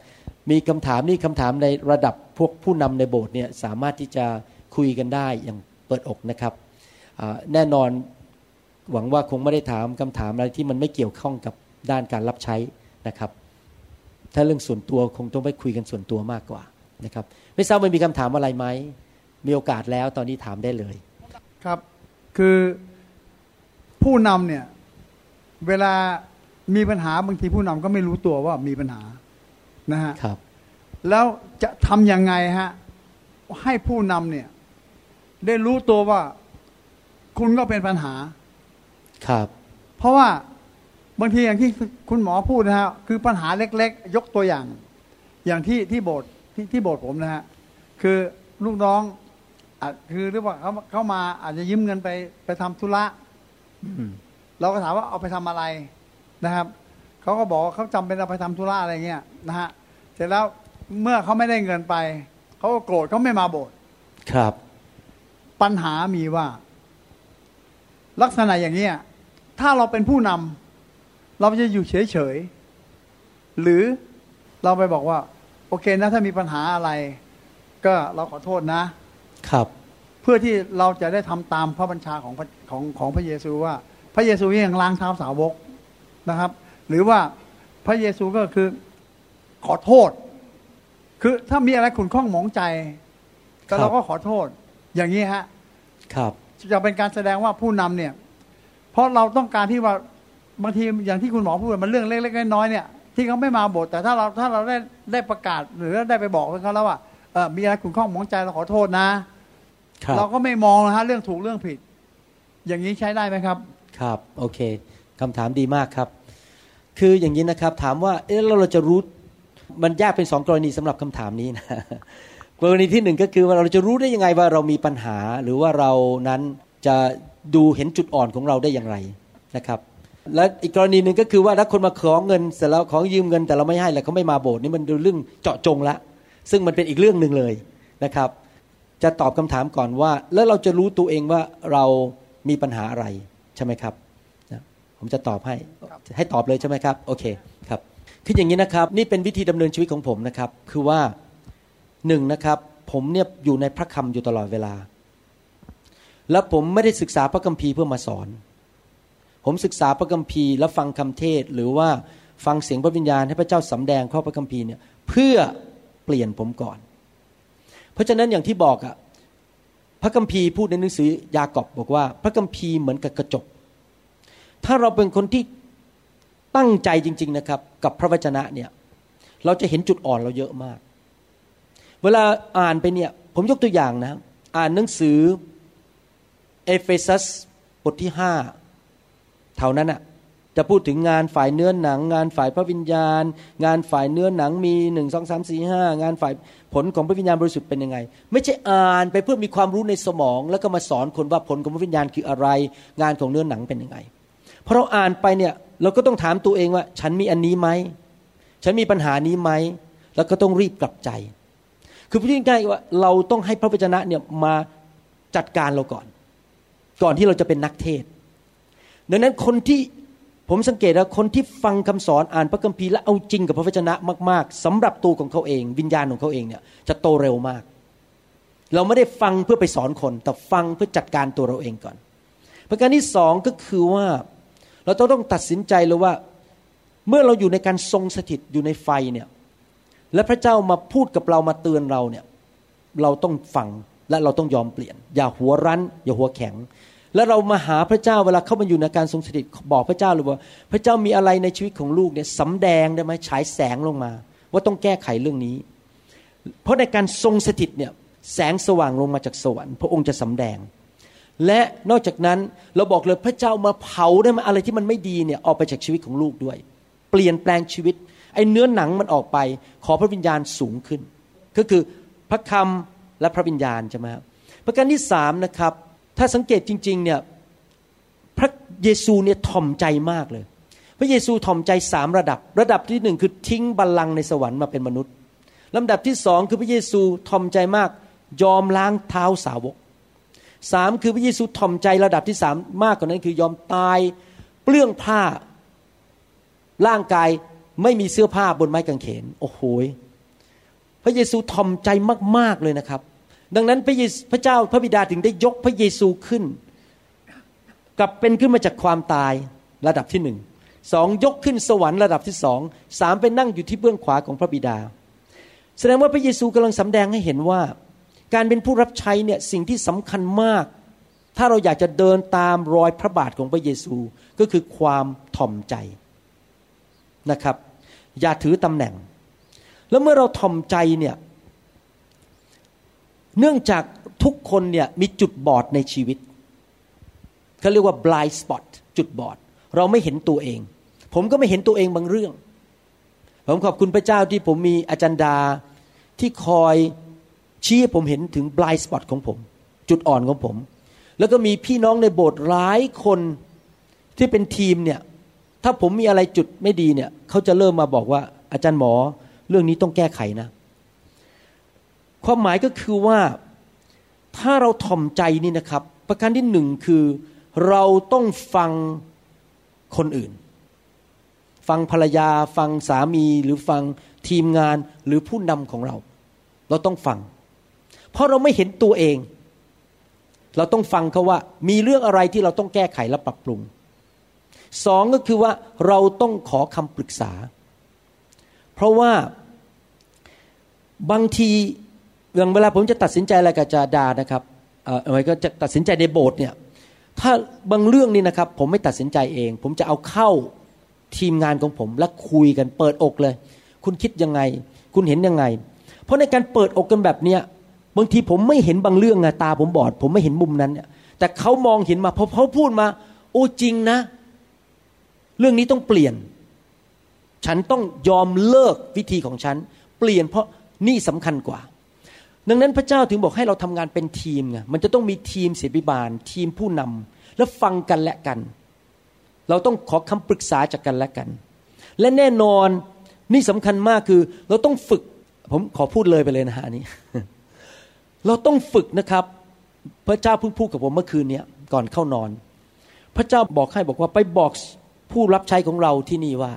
มีคำถามนี่คำถามในระดับพวกผู้นำในโบสถ์เนี่ยสามารถที่จะคุยกันได้อย่างเปิดอกนะครับแน่นอนหวังว่าคงไม่ได้ถามคำถามอะไรที่มันไม่เกี่ยวข้องกับด้านการรับใช้นะครับถ้าเรื่องส่วนตัวคงต้องไปคุยกันส่วนตัวมากกว่านะครับไม่ทราบว่ามีคำถามอะไรไหมมีโอกาสแล้วตอนนี้ถามได้เลยครับคือผู้นำเนี่ยเวลามีปัญหาบางทีผู้นำก็ไม่รู้ตัวว่ามีปัญหานะฮะครับแล้วจะทำยังไงฮะให้ผู้นำเนี่ยได้รู้ตัวว่าคุณก็เป็นปัญหาครับเพราะว่าบางทีอย่างที่คุณหมอพูดนะฮะคือปัญหาเล็กๆยกตัวอย่างอย่างที่ที่โบสถ์ที่ที่โบสถ์ผมนะฮะคือลูกน้องอ่ะคือเรียกว่าเขาเข้ามาอาจจะยืมเงินไปไปทำธุระเราก็ถามว่าเอาไปทำอะไรนะครับเขาก็บอกว่าเขาจำเป็นเอาไปทำธุระอะไรเงี้ยนะฮะเสร็จแล้วเมื่อเขาไม่ได้เงินไปเขาก็โกรธเขาไม่มาโบสถ์ครับปัญหามีว่าลักษณะอย่างนี้ถ้าเราเป็นผู้นำเราจะอยู่เฉยๆหรือเราไปบอกว่าโอเคนะถ้ามีปัญหาอะไรก็เราขอโทษนะครับเพื่อที่เราจะได้ทำตามพระบัญชาของของของพระเยซูว่าพระเยซูยังล้างเท้าสาวกนะครับหรือว่าพระเยซูก็คือขอโทษคือถ้ามีอะไรขุ่นข้องหมองใจก็เราก็ขอโทษอย่างนี้ฮะครับจะเป็นการแสดงว่าผู้นำเนี่ยเพราะเราต้องการที่ว่าบางทีอย่างที่คุณหมอพูดมันเรื่องเล็กๆน้อยๆเนี่ยที่เขาไม่มาโบสถ์แต่ถ้าเราถ้าเราได้ได้ประกาศหรือได้ไปบอกเขาแล้วว่าเออมีอะไรขุ่นข้องหมองใจเราขอโทษนะเราก็ไม่มองนะฮะเรื่องถูกเรื่องผิดอย่างนี้ใช้ได้ไหมครับครับโอเคคำถามดีมากครับคืออย่างนี้นะครับถามว่าเออเราจะรู้มันยากเป็นสองกรณีสำหรับคำถามนี้นะกรณีที่หนึ่งก็คือว่าเราจะรู้ได้ยังไงว่าเรามีปัญหาหรือว่าเรานั้นจะดูเห็นจุดอ่อนของเราได้อย่างไรนะครับและอีกกรณีหนึ่งก็คือว่าถ้าคนมาขอเงินเสร็จแล้วขอยืมเงินแต่เราไม่ให้แล้วเขาไม่มาโบสถ์นี่มันดูเรื่องเจาะจงละซึ่งมันเป็นอีกเรื่องนึงเลยนะครับจะตอบคำถามก่อนว่าแล้วเราจะรู้ตัวเองว่าเรามีปัญหาอะไรใช่ไหมครับผมจะตอบให้ให้ตอบเลยใช่ไหมครับโอเคครับคืออย่างนี้นะครับนี่เป็นวิธีดำเนินชีวิตของผมนะครับคือว่าหนึ่งนะครับผมเนี่ยอยู่ในพระคำอยู่ตลอดเวลาแล้วผมไม่ได้ศึกษาพระคัมภีร์เพื่อมาสอนผมศึกษาพระคัมภีร์แล้วฟังคำเทศหรือว่าฟังเสียงพระวิญญาณให้พระเจ้าสำแดงข้อพระคัมภีร์เนี่ยเพื่อเปลี่ยนผมก่อนเพราะฉะนั้นอย่างที่บอกอะพระคัมภีร์พูดในหนังสือยากอบบอกว่าพระคัมภีร์เหมือนกับกระจกถ้าเราเป็นคนที่ตั้งใจจริงๆนะครับกับพระวจนะเนี่ยเราจะเห็นจุดอ่อนเราเยอะมากเวลาอ่านไปเนี่ยผมยกตัวอย่างนะอ่านหนังสือเอเฟซัสบทที่ห้าเท่านั้นน่ะจะพูดถึงงานฝ่ายเนื้อหนังงานฝ่ายพระวิญญาณงานฝ่ายเนื้อหนังมีหนึ่ง สอง สาม สี่ ห้างานฝ่ายผลของพระวิญญาณบริสุทธิ์เป็นยังไงไม่ใช่อ่านไปเพื่อมีความรู้ในสมองแล้วก็มาสอนคนว่าผลของพระวิญญาณคืออะไรงานของเนื้อหนังเป็นยังไงพอเราอ่านไปเนี่ยเราก็ต้องถามตัวเองว่าฉันมีอันนี้ไหมฉันมีปัญหานี้ไหมแล้วก็ต้องรีบกลับใจคือพูดง่ายๆว่าเราต้องให้พระวจนะเนี่ยมาจัดการเราก่อนก่อนที่เราจะเป็นนักเทศดังนั้นคนที่ผมสังเกตว่าคนที่ฟังคำสอนอ่านพระคัมภีร์และเอาจริงกับพระวจนะมากๆสำหรับตัวของเขาเองวิญญาณของเขาเองเนี่ยจะโตเร็วมากเราไม่ได้ฟังเพื่อไปสอนคนแต่ฟังเพื่อจัดการตัวเราเองก่อนประการที่สองก็คือว่าเราต้องต้องตัดสินใจเลยว่าเมื่อเราอยู่ในการทรงสถิตอยู่ในไฟเนี่ยและพระเจ้ามาพูดกับเรามาเตือนเราเนี่ยเราต้องฟังและเราต้องยอมเปลี่ยนอย่าหัวรั้นอย่าหัวแข็งและเรามาหาพระเจ้าเวลาเข้ามาอยู่ในการทรงสถิตบอกพระเจ้าเลยว่าพระเจ้ามีอะไรในชีวิตของลูกเนี่ยสำแดงได้ไหมฉายแสงลงมาว่าต้องแก้ไขเรื่องนี้เพราะในการทรงสถิตเนี่ยแสงสว่างลงมาจากสวรรค์พระองค์จะสำแดงและนอกจากนั้นเราบอกเลยพระเจ้ามาเผาได้มาอะไรที่มันไม่ดีเนี่ยออกไปจากชีวิตของลูกด้วยเปลี่ยนแปลงชีวิตไอ้เนื้อหนังมันออกไปขอพระวิญญาณสูงขึ้นก็คือพระคำและพระวิญญาณใช่ไหมครับประการที่สามนะครับถ้าสังเกตจริงๆเนี่ยพระเยซูเนี่ยถ่อมใจมากเลย พระเยซูถ่อมใจสามระดับระดับที่หนึ่งคือทิ้งบัลลังก์ในสวรรค์มาเป็นมนุษย์ลำดับที่สองคือพระเยซูถ่อมใจมากยอมล้างเท้าสาวกสามคือพระเยซูถ่อมใจระดับที่สามมากกว่านั้นคือยอมตายเปลื้องผ้าร่างกายไม่มีเสื้อผ้าบนไม้กางเขนโอ้โหพระเยซูถ่อมใจมากๆเลยนะครับดังนั้นพระเยซูพระเจ้าพระบิดาถึงได้ยกพระเยซูขึ้นกลับเป็นขึ้นมาจากความตายระดับที่หนึ่งสองยกขึ้นสวรรค์ระดับที่สองสามไปนั่งอยู่ที่เบื้องขวาของพระบิดาแสดงว่าพระเยซูกำลังสำแดงให้เห็นว่าการเป็นผู้รับใช้เนี่ยสิ่งที่สำคัญมากถ้าเราอยากจะเดินตามรอยพระบาทของพระเยซูก็คือความถ่อมใจนะครับอย่าถือตำแหน่งแล้วเมื่อเราถ่อมใจเนี่ยเนื่องจากทุกคนเนี่ยมีจุดบอดในชีวิตเขาเรียกว่า blind spot จุดบอดเราไม่เห็นตัวเองผมก็ไม่เห็นตัวเองบางเรื่องผมขอบคุณพระเจ้าที่ผมมีอาจารย์ดาที่คอยชี้ให้ผมเห็นถึง blind spot ของผมจุดอ่อนของผมแล้วก็มีพี่น้องในโบสถ์หลายคนที่เป็นทีมเนี่ยถ้าผมมีอะไรจุดไม่ดีเนี่ยเขาจะเริ่มมาบอกว่าอาจารย์หมอเรื่องนี้ต้องแก้ไขนะความหมายก็คือว่าถ้าเราถ่อมใจนี่นะครับประการที่หนึ่งคือเราต้องฟังคนอื่นฟังภรรยาฟังสามีหรือฟังทีมงานหรือผู้นำของเราเราต้องฟังเพราะเราไม่เห็นตัวเองเราต้องฟังเขาว่ามีเรื่องอะไรที่เราต้องแก้ไขและปรับปรุงสองก็คือว่าเราต้องขอคำปรึกษาเพราะว่าบางทีอย่างเวลาผมจะตัดสินใจอะไรกับจาดานะครับเอ่ออะไรก็จะตัดสินใจในโบสถ์เนี่ยถ้าบางเรื่องนี่นะครับผมไม่ตัดสินใจเองผมจะเอาเข้าทีมงานของผมและคุยกันเปิดอกเลยคุณคิดยังไงคุณเห็นยังไงเพราะในการเปิดอกกันแบบเนี้ยบางทีผมไม่เห็นบางเรื่องไงตาผมบอดผมไม่เห็นมุมนั้นเนี่ยแต่เขามองเห็นมาพอเขาพูดมาโอ้จริงนะเรื่องนี้ต้องเปลี่ยนฉันต้องยอมเลิกวิธีของฉันเปลี่ยนเพราะนี่สำคัญกว่าดังนั้นพระเจ้าถึงบอกให้เราทำงานเป็นทีมไงมันจะต้องมีทีมเสบิบาลทีมผู้นำและฟังกันและกันเราต้องขอคำปรึกษาจากกันและกันและแน่นอนนี่สำคัญมากคือเราต้องฝึกผมขอพูดเลยไปเลยนะฮะอันนี้ เราต้องฝึกนะครับพระเจ้าเพิ่งพูดกับผมเมื่อคืนนี้ก่อนเข้านอนพระเจ้าบอกให้บอกว่าไปบอกผู้รับใช้ของเราที่นี่ว่า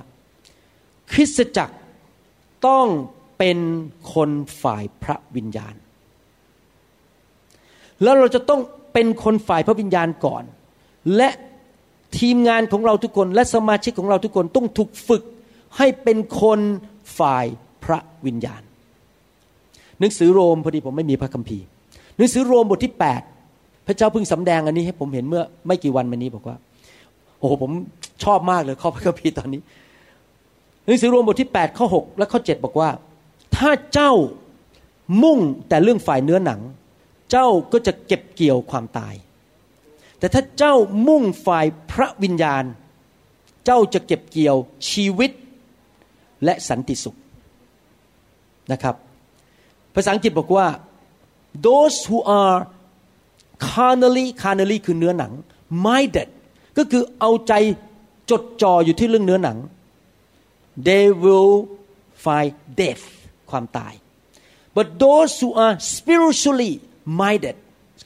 คริสตจักรต้องเป็นคนฝ่ายพระวิญญาณแล้วเราจะต้องเป็นคนฝ่ายพระวิญญาณก่อนและทีมงานของเราทุกคนและสมาชิกของเราทุกคนต้องถูกฝึกให้เป็นคนฝ่ายพระวิญญาณหนังสือโรมพอดีผมไม่มีพระคัมภีร์หนังสือโรมบทที่แปดพระเจ้าเพิ่งสำแดงอันนี้ให้ผมเห็นเมื่อไม่กี่วันมานี้บอกว่าโอ้โหผมชอบมากเลยข้อพระคัมภีร์ตอนนี้หนังสือโรมบทที่แปดข้อหกและข้อเจ็ดบอกว่าถ้าเจ้ามุ่งแต่เรื่องฝ่ายเนื้อหนังเจ้าก็จะเก็บเกี่ยวความตายแต่ถ้าเจ้ามุ่งฝ่ายพระวิญญาณเจ้าจะเก็บเกี่ยวชีวิตและสันติสุขนะครับภาษาอังกฤษบอกว่า those who are carnally carnally คือเนื้อหนัง minded ก็คือเอาใจจดจ่ออยู่ที่เรื่องเนื้อหนังThey will find death ความตาย but those who are spiritually minded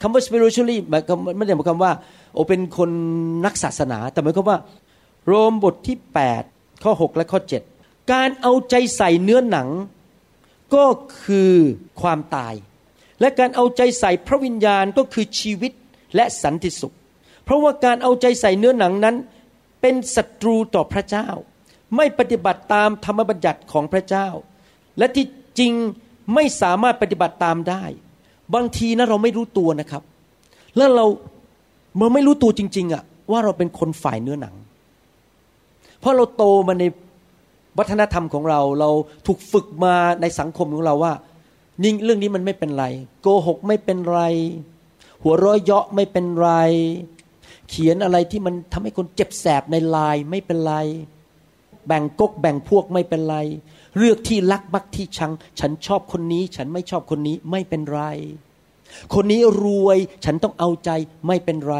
คำว่า spiritually ไม่ได้หมายความว่าโอเป็นคนนักศาสนาแต่หมายความว่าโรมบทที่แปดข้อหกและข้อเจ็ดการเอาใจใส่เนื้อหนังก็คือความตายและการเอาใจใส่พระวิญญาณก็คือชีวิตและสันติสุขเพราะว่าการเอาใจใส่เนื้อหนังนั้นเป็นศัตรูต่อพระเจ้าไม่ปฏิบัติตามธรรมบัญญัติของพระเจ้าและที่จริงไม่สามารถปฏิบัติตามได้บางทีนะเราไม่รู้ตัวนะครับแล้วเราเราไม่รู้ตัวจริงๆอ่ะว่าเราเป็นคนฝ่ายเนื้อหนังเพราะเราโตมาในวัฒนธรรมของเราเราถูกฝึกมาในสังคมของเราว่านิ่งเรื่องนี้มันไม่เป็นไรโกหกไม่เป็นไรหัวเราะเยาะไม่เป็นไรเขียนอะไรที่มันทำให้คนเจ็บแสบในไลน์ไม่เป็นไรแบ่งก๊กแบ่งพวกไม่เป็นไรเลือกที่รักมักที่ชังฉันชอบคนนี้ฉันไม่ชอบคนนี้ไม่เป็นไรคนนี้รวยฉันต้องเอาใจไม่เป็นไร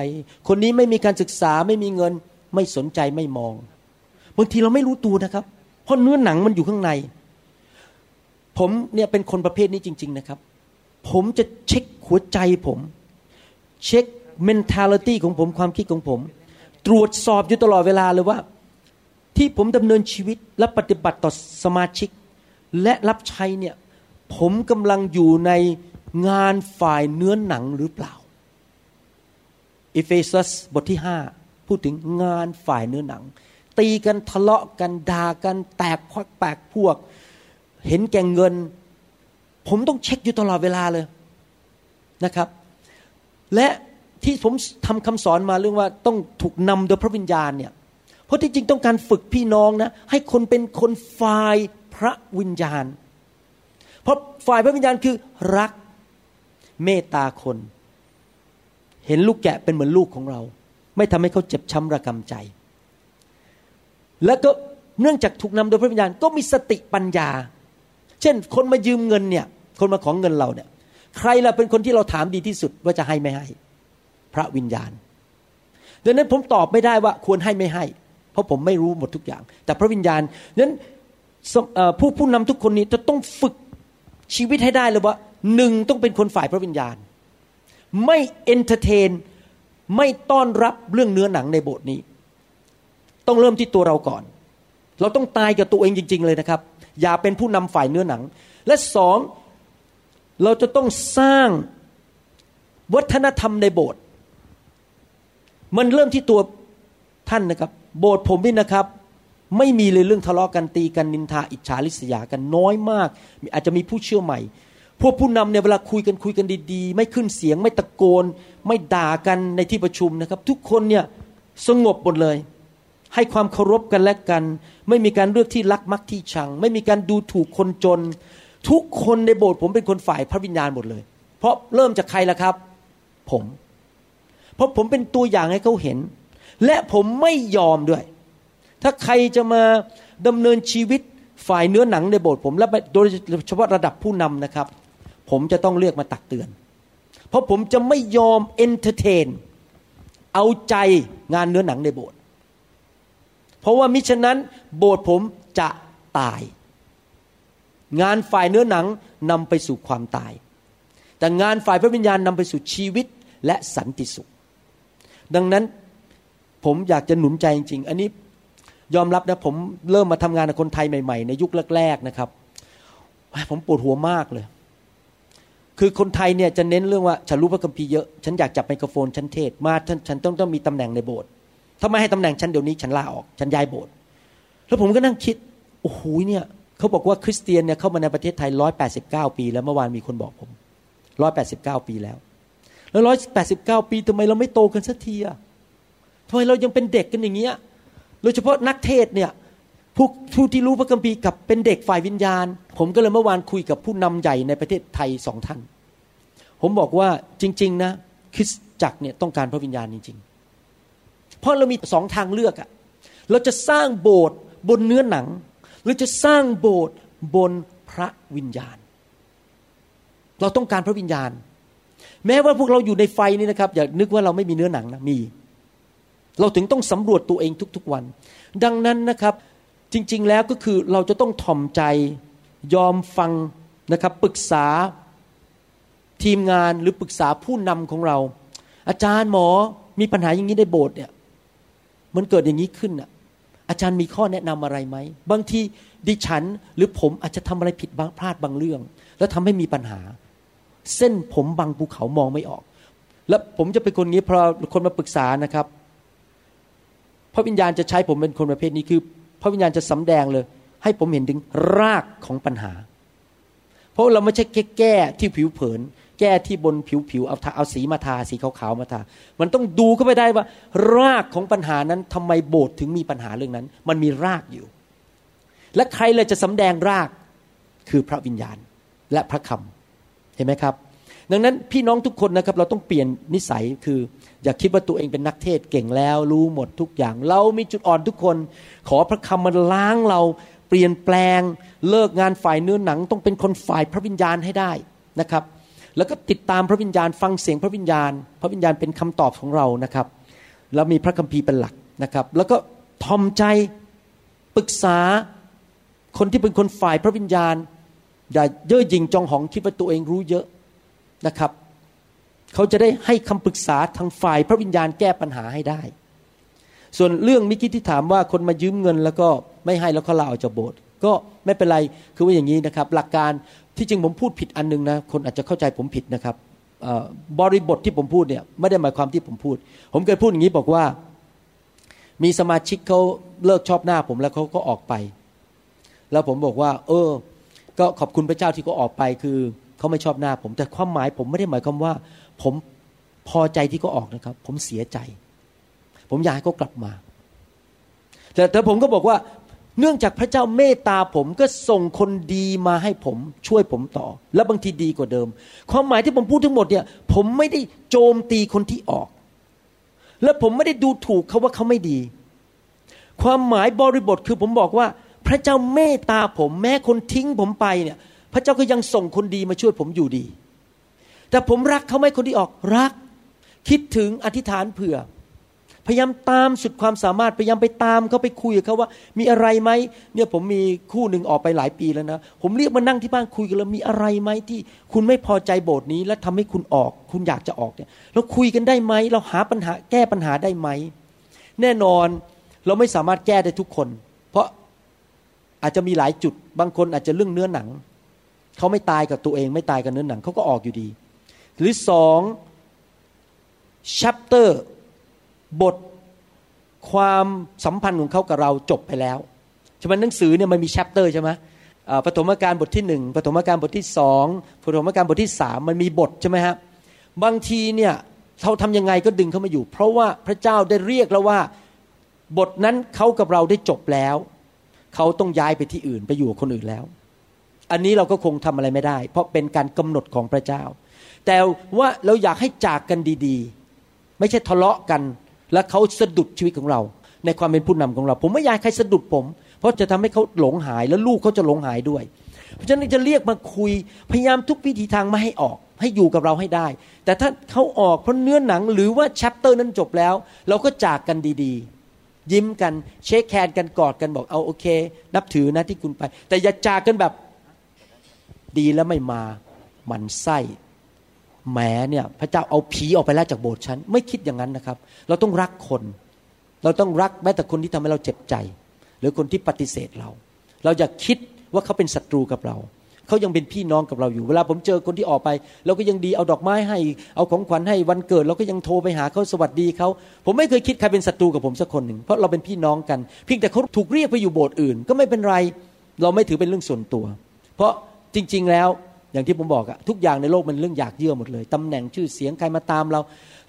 คนนี้ไม่มีการศึกษาไม่มีเงินไม่สนใจไม่มอง บางทีเราไม่รู้ตัวนะครับเพราะเนื้อหนังมันอยู่ข้างในผมเนี่ยเป็นคนประเภทนี้จริงๆนะครับผมจะเช็คหัวใจผมเช็ค mentality ของผมความคิดของผมตรวจสอบอยู่ตลอดเวลาเลยว่าที่ผมดำเนินชีวิตและปฏิบัติต่อสมาชิกและรับใช้เนี่ยผมกำลังอยู่ในงานฝ่ายเนื้อหนังหรือเปล่าเอเฟซัสบทที่ห้าพูดถึงงานฝ่ายเนื้อหนังตีกันทะเลาะกันด่ากันแตกควักแตกพวกเห็นแก่เงินผมต้องเช็คอยู่ตลอดเวลาเลยนะครับและที่ผมทำคำสอนมาเรื่องว่าต้องถูกนำโดยพระวิญญาณเนี่ยเพราะที่จริงต้องการฝึกพี่น้องนะให้คนเป็นคนฝ่ายพระวิญญาณเพราะฝ่ายพระวิญญาณคือรักเมตตาคนเห็นลูกแกะเป็นเหมือนลูกของเราไม่ทำให้เขาเจ็บช้ำระกำใจแล้วก็เนื่องจากถูกนำโดยพระวิญญาณก็มีสติปัญญาเช่นคนมายืมเงินเนี่ยคนมาขอเงินเราเนี่ยใครล่ะเป็นคนที่เราถามดีที่สุดว่าจะให้ไม่ให้พระวิญญาณดังนั้นผมตอบไม่ได้ว่าควรให้ไม่ให้เพราะผมไม่รู้หมดทุกอย่างแต่พระวิญญาณดังนั้นผู้ผู้นำทุกคนนี้จะต้องฝึกชีวิตให้ได้เลยว่าหนึ่งต้องเป็นคนฝ่ายพระวิญญาณไม่เอนเตอร์เทนไม่ต้อนรับเรื่องเนื้อหนังในโบสถ์นี้ต้องเริ่มที่ตัวเราก่อนเราต้องตายกับตัวเองจริงๆเลยนะครับอย่าเป็นผู้นำฝ่ายเนื้อหนังและสองเราจะต้องสร้างวัฒนธรรมในโบสถ์มันเริ่มที่ตัวท่านนะครับโบสถ์ผมนี่นะครับไม่มีเลยเรื่องทะเลาะกันตีกันนินทาอิจฉาริษยากันน้อยมากอาจจะมีผู้เชื่อใหม่พวกผู้นำเนี่ยเวลาคุยกันคุยกันดีๆไม่ขึ้นเสียงไม่ตะโกนไม่ด่ากันในที่ประชุมนะครับทุกคนเนี่ยสงบหมดเลยให้ความเคารพกันและกันไม่มีการเลือกที่รักมักที่ชังไม่มีการดูถูกคนจนทุกคนในโบสถ์ผมเป็นคนฝ่ายพระวิญญาณหมดเลยเพราะเริ่มจากใครล่ะครับผมเพราะผมเป็นตัวอย่างให้เขาเห็นและผมไม่ยอมด้วยถ้าใครจะมาดำเนินชีวิตฝ่ายเนื้อหนังในโบสถ์ผมและโดยเฉพาะระดับผู้นำนะครับผมจะต้องเลือกมาตักเตือนเพราะผมจะไม่ยอมเอนเตอร์เทนเอาใจงานเนื้อหนังในโบสถ์เพราะว่ามิฉะนั้นโบสถ์ผมจะตายงานฝ่ายเนื้อหนังนำไปสู่ความตายแต่งานฝ่ายพระวิญญาณนำไปสู่ชีวิตและสันติสุขดังนั้นผมอยากจะหนุนใจจริงๆอันนี้ยอมรับนะผมเริ่มมาทำงานกับคนไทยใหม่ๆในยุคแรกๆนะครับผมปวดหัวมากเลยคือคนไทยเนี่ยจะเน้นเรื่องว่าฉันรู้พระคัมภีร์เยอะฉันอยากจับไมโครโฟนฉันเทศมาฉันฉันต้องต้องมีตำแหน่งในโบสถ์ถ้าไม่ให้ตำแหน่งฉันเดี๋ยวนี้ฉันลาออกฉันย้ายโบสถ์แล้วผมก็นั่งคิดโอ้โหเนี่ยเขาบอกว่าคริสเตียนเนี่ยเข้ามาในประเทศไทยหนึ่งร้อยแปดสิบเก้าปีแล้วเมื่อวานมีคนบอกผมหนึ่งร้อยแปดสิบเก้าปีแล้วแล้วหนึ่งร้อยแปดสิบเก้าปีทำไมเราไม่โตกันสักทีอ่ะทำไมเรายังเป็นเด็กกันอย่างเงี้ยโดยเฉพาะนักเทศเนี่ยผู้ผู้ที่รู้พระคัมภีร์กับเป็นเด็กฝ่ายวิญญาณผมก็เลยเมื่อวานคุยกับผู้นำใหญ่ในประเทศไทยสองท่านผมบอกว่าจริงๆนะคริสตจักรเนี่ยต้องการพระวิญญาณจริงๆเพราะเรามีสองทางเลือกอะเราจะสร้างโบสถ์บนเนื้อหนังหรือจะสร้างโบสถ์บนพระวิญญาณเราต้องการพระวิญญาณแม้ว่าพวกเราอยู่ในไฟนี่นะครับอย่านึกว่าเราไม่มีเนื้อหนังนะมีเราถึงต้องสำรวจตัวเองทุกๆวันดังนั้นนะครับจริงๆแล้วก็คือเราจะต้องถ่อมใจยอมฟังนะครับปรึกษาทีมงานหรือปรึกษาผู้นำของเราอาจารย์หมอมีปัญหาอย่างนี้ในโบสถ์เนี่ยมันเกิดอย่างนี้ขึ้นอ่ะอาจารย์มีข้อแนะนำอะไรไหมบางทีดิฉันหรือผมอาจจะทำอะไรผิดบางพลาดบางเรื่องแล้วทำให้มีปัญหาเส้นผมบางภูเขามองไม่ออกแล้วผมจะเป็นคนนี้พอคนมาปรึกษานะครับพระวิญญาณจะใช้ผมเป็นคนประเภทนี้คือพระวิญญาณจะสำแดงเลยให้ผมเห็นถึงรากของปัญหาเพราะเราไม่ใช่แค่แก้ที่ผิวเผินแก้ที่บนผิวๆเอาเอาสีมาทาสีขาวๆมาทามันต้องดูเข้าไปได้ว่ารากของปัญหานั้นทำไมโบสถ์ถึงมีปัญหาเรื่องนั้นมันมีรากอยู่และใครเลยจะสำแดงรากคือพระวิญญาณและพระคำเห็นไหมครับดังนั้นพี่น้องทุกคนนะครับเราต้องเปลี่ยนนิสัยคืออย่าคิดว่าตัวเองเป็นนักเทศเก่งแล้วรู้หมดทุกอย่างเรามีจุดอ่อนทุกคนขอพระคำมันล้างเราเปลี่ยนแปลงเลิกงานฝ่ายเนื้อหนังต้องเป็นคนฝ่ายพระวิญญาณให้ได้นะครับแล้วก็ติดตามพระวิญญาณฟังเสียงพระวิญญาณพระวิญญาณเป็นคำตอบของเรานะครับแล้วมีพระคัมภีร์เป็นหลักนะครับแล้วก็ทอมใจ ปรึกษาคนที่เป็นคนฝ่ายพระวิญญาณอย่าเย่อหยิ่งจองหองคิดว่าตัวเองรู้เยอะนะครับเขาจะได้ให้คำปรึกษาทางฝ่ายพระวิญญาณแก้ปัญหาให้ได้ส่วนเรื่องมิกี้ที่ถามว่าคนมายืมเงินแล้วก็ไม่ให้แล้วเขาลาออกจากโบสถ์ก็ไม่เป็นไรคือว่าอย่างนี้นะครับหลักการที่จริงผมพูดผิดอันนึงนะคนอาจจะเข้าใจผมผิดนะครับบริบทที่ผมพูดเนี่ยไม่ได้หมายความที่ผมพูดผมเคยพูดอย่างนี้บอกว่ามีสมาชิกเขาเลิกชอบหน้าผมแล้วเขาก็ออกไปแล้วผมบอกว่าเออก็ขอบคุณพระเจ้าที่เขาออกไปคือเขาไม่ชอบหน้าผมแต่ความหมายผมไม่ได้หมายความว่าผมพอใจที่เขาออกนะครับผมเสียใจผมอยากให้เขากลับมาแต่แต่ผมก็บอกว่าเนื่องจากพระเจ้าเมตตาผมก็ส่งคนดีมาให้ผมช่วยผมต่อและบางทีดีกว่าเดิมความหมายที่ผมพูดทั้งหมดเนี่ยผมไม่ได้โจมตีคนที่ออกและผมไม่ได้ดูถูกเขาว่าเขาไม่ดีความหมายบริบทคือผมบอกว่าพระเจ้าเมตตาผมแม้คนทิ้งผมไปเนี่ยพระเจ้าก็ยังส่งคนดีมาช่วยผมอยู่ดีแต่ผมรักเขาไม่คนที่ออกรักคิดถึงอธิษฐานเผื่อพยายามตามสุดความสามารถพยายามไปตามเขาไปคุยกับเขาว่ามีอะไรไหมเนี่ยผมมีคู่หนึ่งออกไปหลายปีแล้วนะผมเรียกมานั่งที่บ้านคุยกันแล้วมีอะไรไหมที่คุณไม่พอใจโบสถ์นี้แล้วทำให้คุณออกคุณอยากจะออกเนี่ยเราคุยกันได้ไหมเราหาปัญหาแก้ปัญหาได้ไหมแน่นอนเราไม่สามารถแก้ได้ทุกคนเพราะอาจจะมีหลายจุดบางคนอาจจะเรื่องเนื้อหนังเขาไม่ตายกับตัวเองไม่ตายกับเนื้อหนังเขาก็ออกอยู่ดีหรือสองชัปเตอร์บทความสัมพันธ์ของเขากับเราจบไปแล้วฉะนั้นหนังสือเนี่ยมันมีแชปเตอร์ใช่ไหมปฐมกาลบทที่หนึ่งปฐมกาลบทที่สองปฐมกาลบทที่สามมันมีบทใช่ไหมครับบางทีเนี่ยเราทำยังไงก็ดึงเขามาอยู่เพราะว่าพระเจ้าได้เรียกแล้วว่าบทนั้นเขากับเราได้จบแล้วเขาต้องย้ายไปที่อื่นไปอยู่กับคนอื่นแล้วอันนี้เราก็คงทำอะไรไม่ได้เพราะเป็นการกำหนดของพระเจ้าแต่ว่าเราอยากให้จากกันดีๆไม่ใช่ทะเลาะกันและเขาสะดุดชีวิตของเราในความเป็นผู้นำของเราผมไม่อยากใครสะดุดผมเพราะจะทำให้เขาหลงหายและลูกเขาจะหลงหายด้วยเพราะฉะนั้นจะเรียกมาคุยพยายามทุกวิธีทางไม่ให้ออกให้อยู่กับเราให้ได้แต่ถ้าเขาออกเพราะเนื้อหนังหรือว่าแชปเตอร์นั้นจบแล้วเราก็จากกันดีๆยิ้มกันเช็คแฮนด์กันกอดกันบอกเอาโอเคนับถือนะที่คุณไปแต่อย่าจากกันแบบดีแล้วไม่มาหมั่นไส้แหมเนี่ยพระเจ้าเอาผีออกไปแล้วจากโบสถ์ฉันไม่คิดอย่างนั้นนะครับเราต้องรักคนเราต้องรักแม้แต่คนที่ทำให้เราเจ็บใจหรือคนที่ปฏิเสธเราเราอย่าคิดว่าเขาเป็นศัตรูกับเราเขายังเป็นพี่น้องกับเราอยู่เวลาผมเจอคนที่ออกไปเราก็ยังดีเอาดอกไม้ให้เอาของขวัญให้วันเกิดเราก็ยังโทรไปหาเขาสวัสดีเขาผมไม่เคยคิดใครเป็นศัตรูกับผมสักคนหนึ่งเพราะเราเป็นพี่น้องกันเพียงแต่เขาถูกเรียกไปอยู่โบสถ์อื่นก็ไม่เป็นไรเราไม่ถือเป็นเรื่องส่วนตัวเพราะจริงๆแล้วอย่างที่ผมบอกอะทุกอย่างในโลกมันเรื่องอยากเยื่อหมดเลยตำแหน่งชื่อเสียงใครมาตามเรา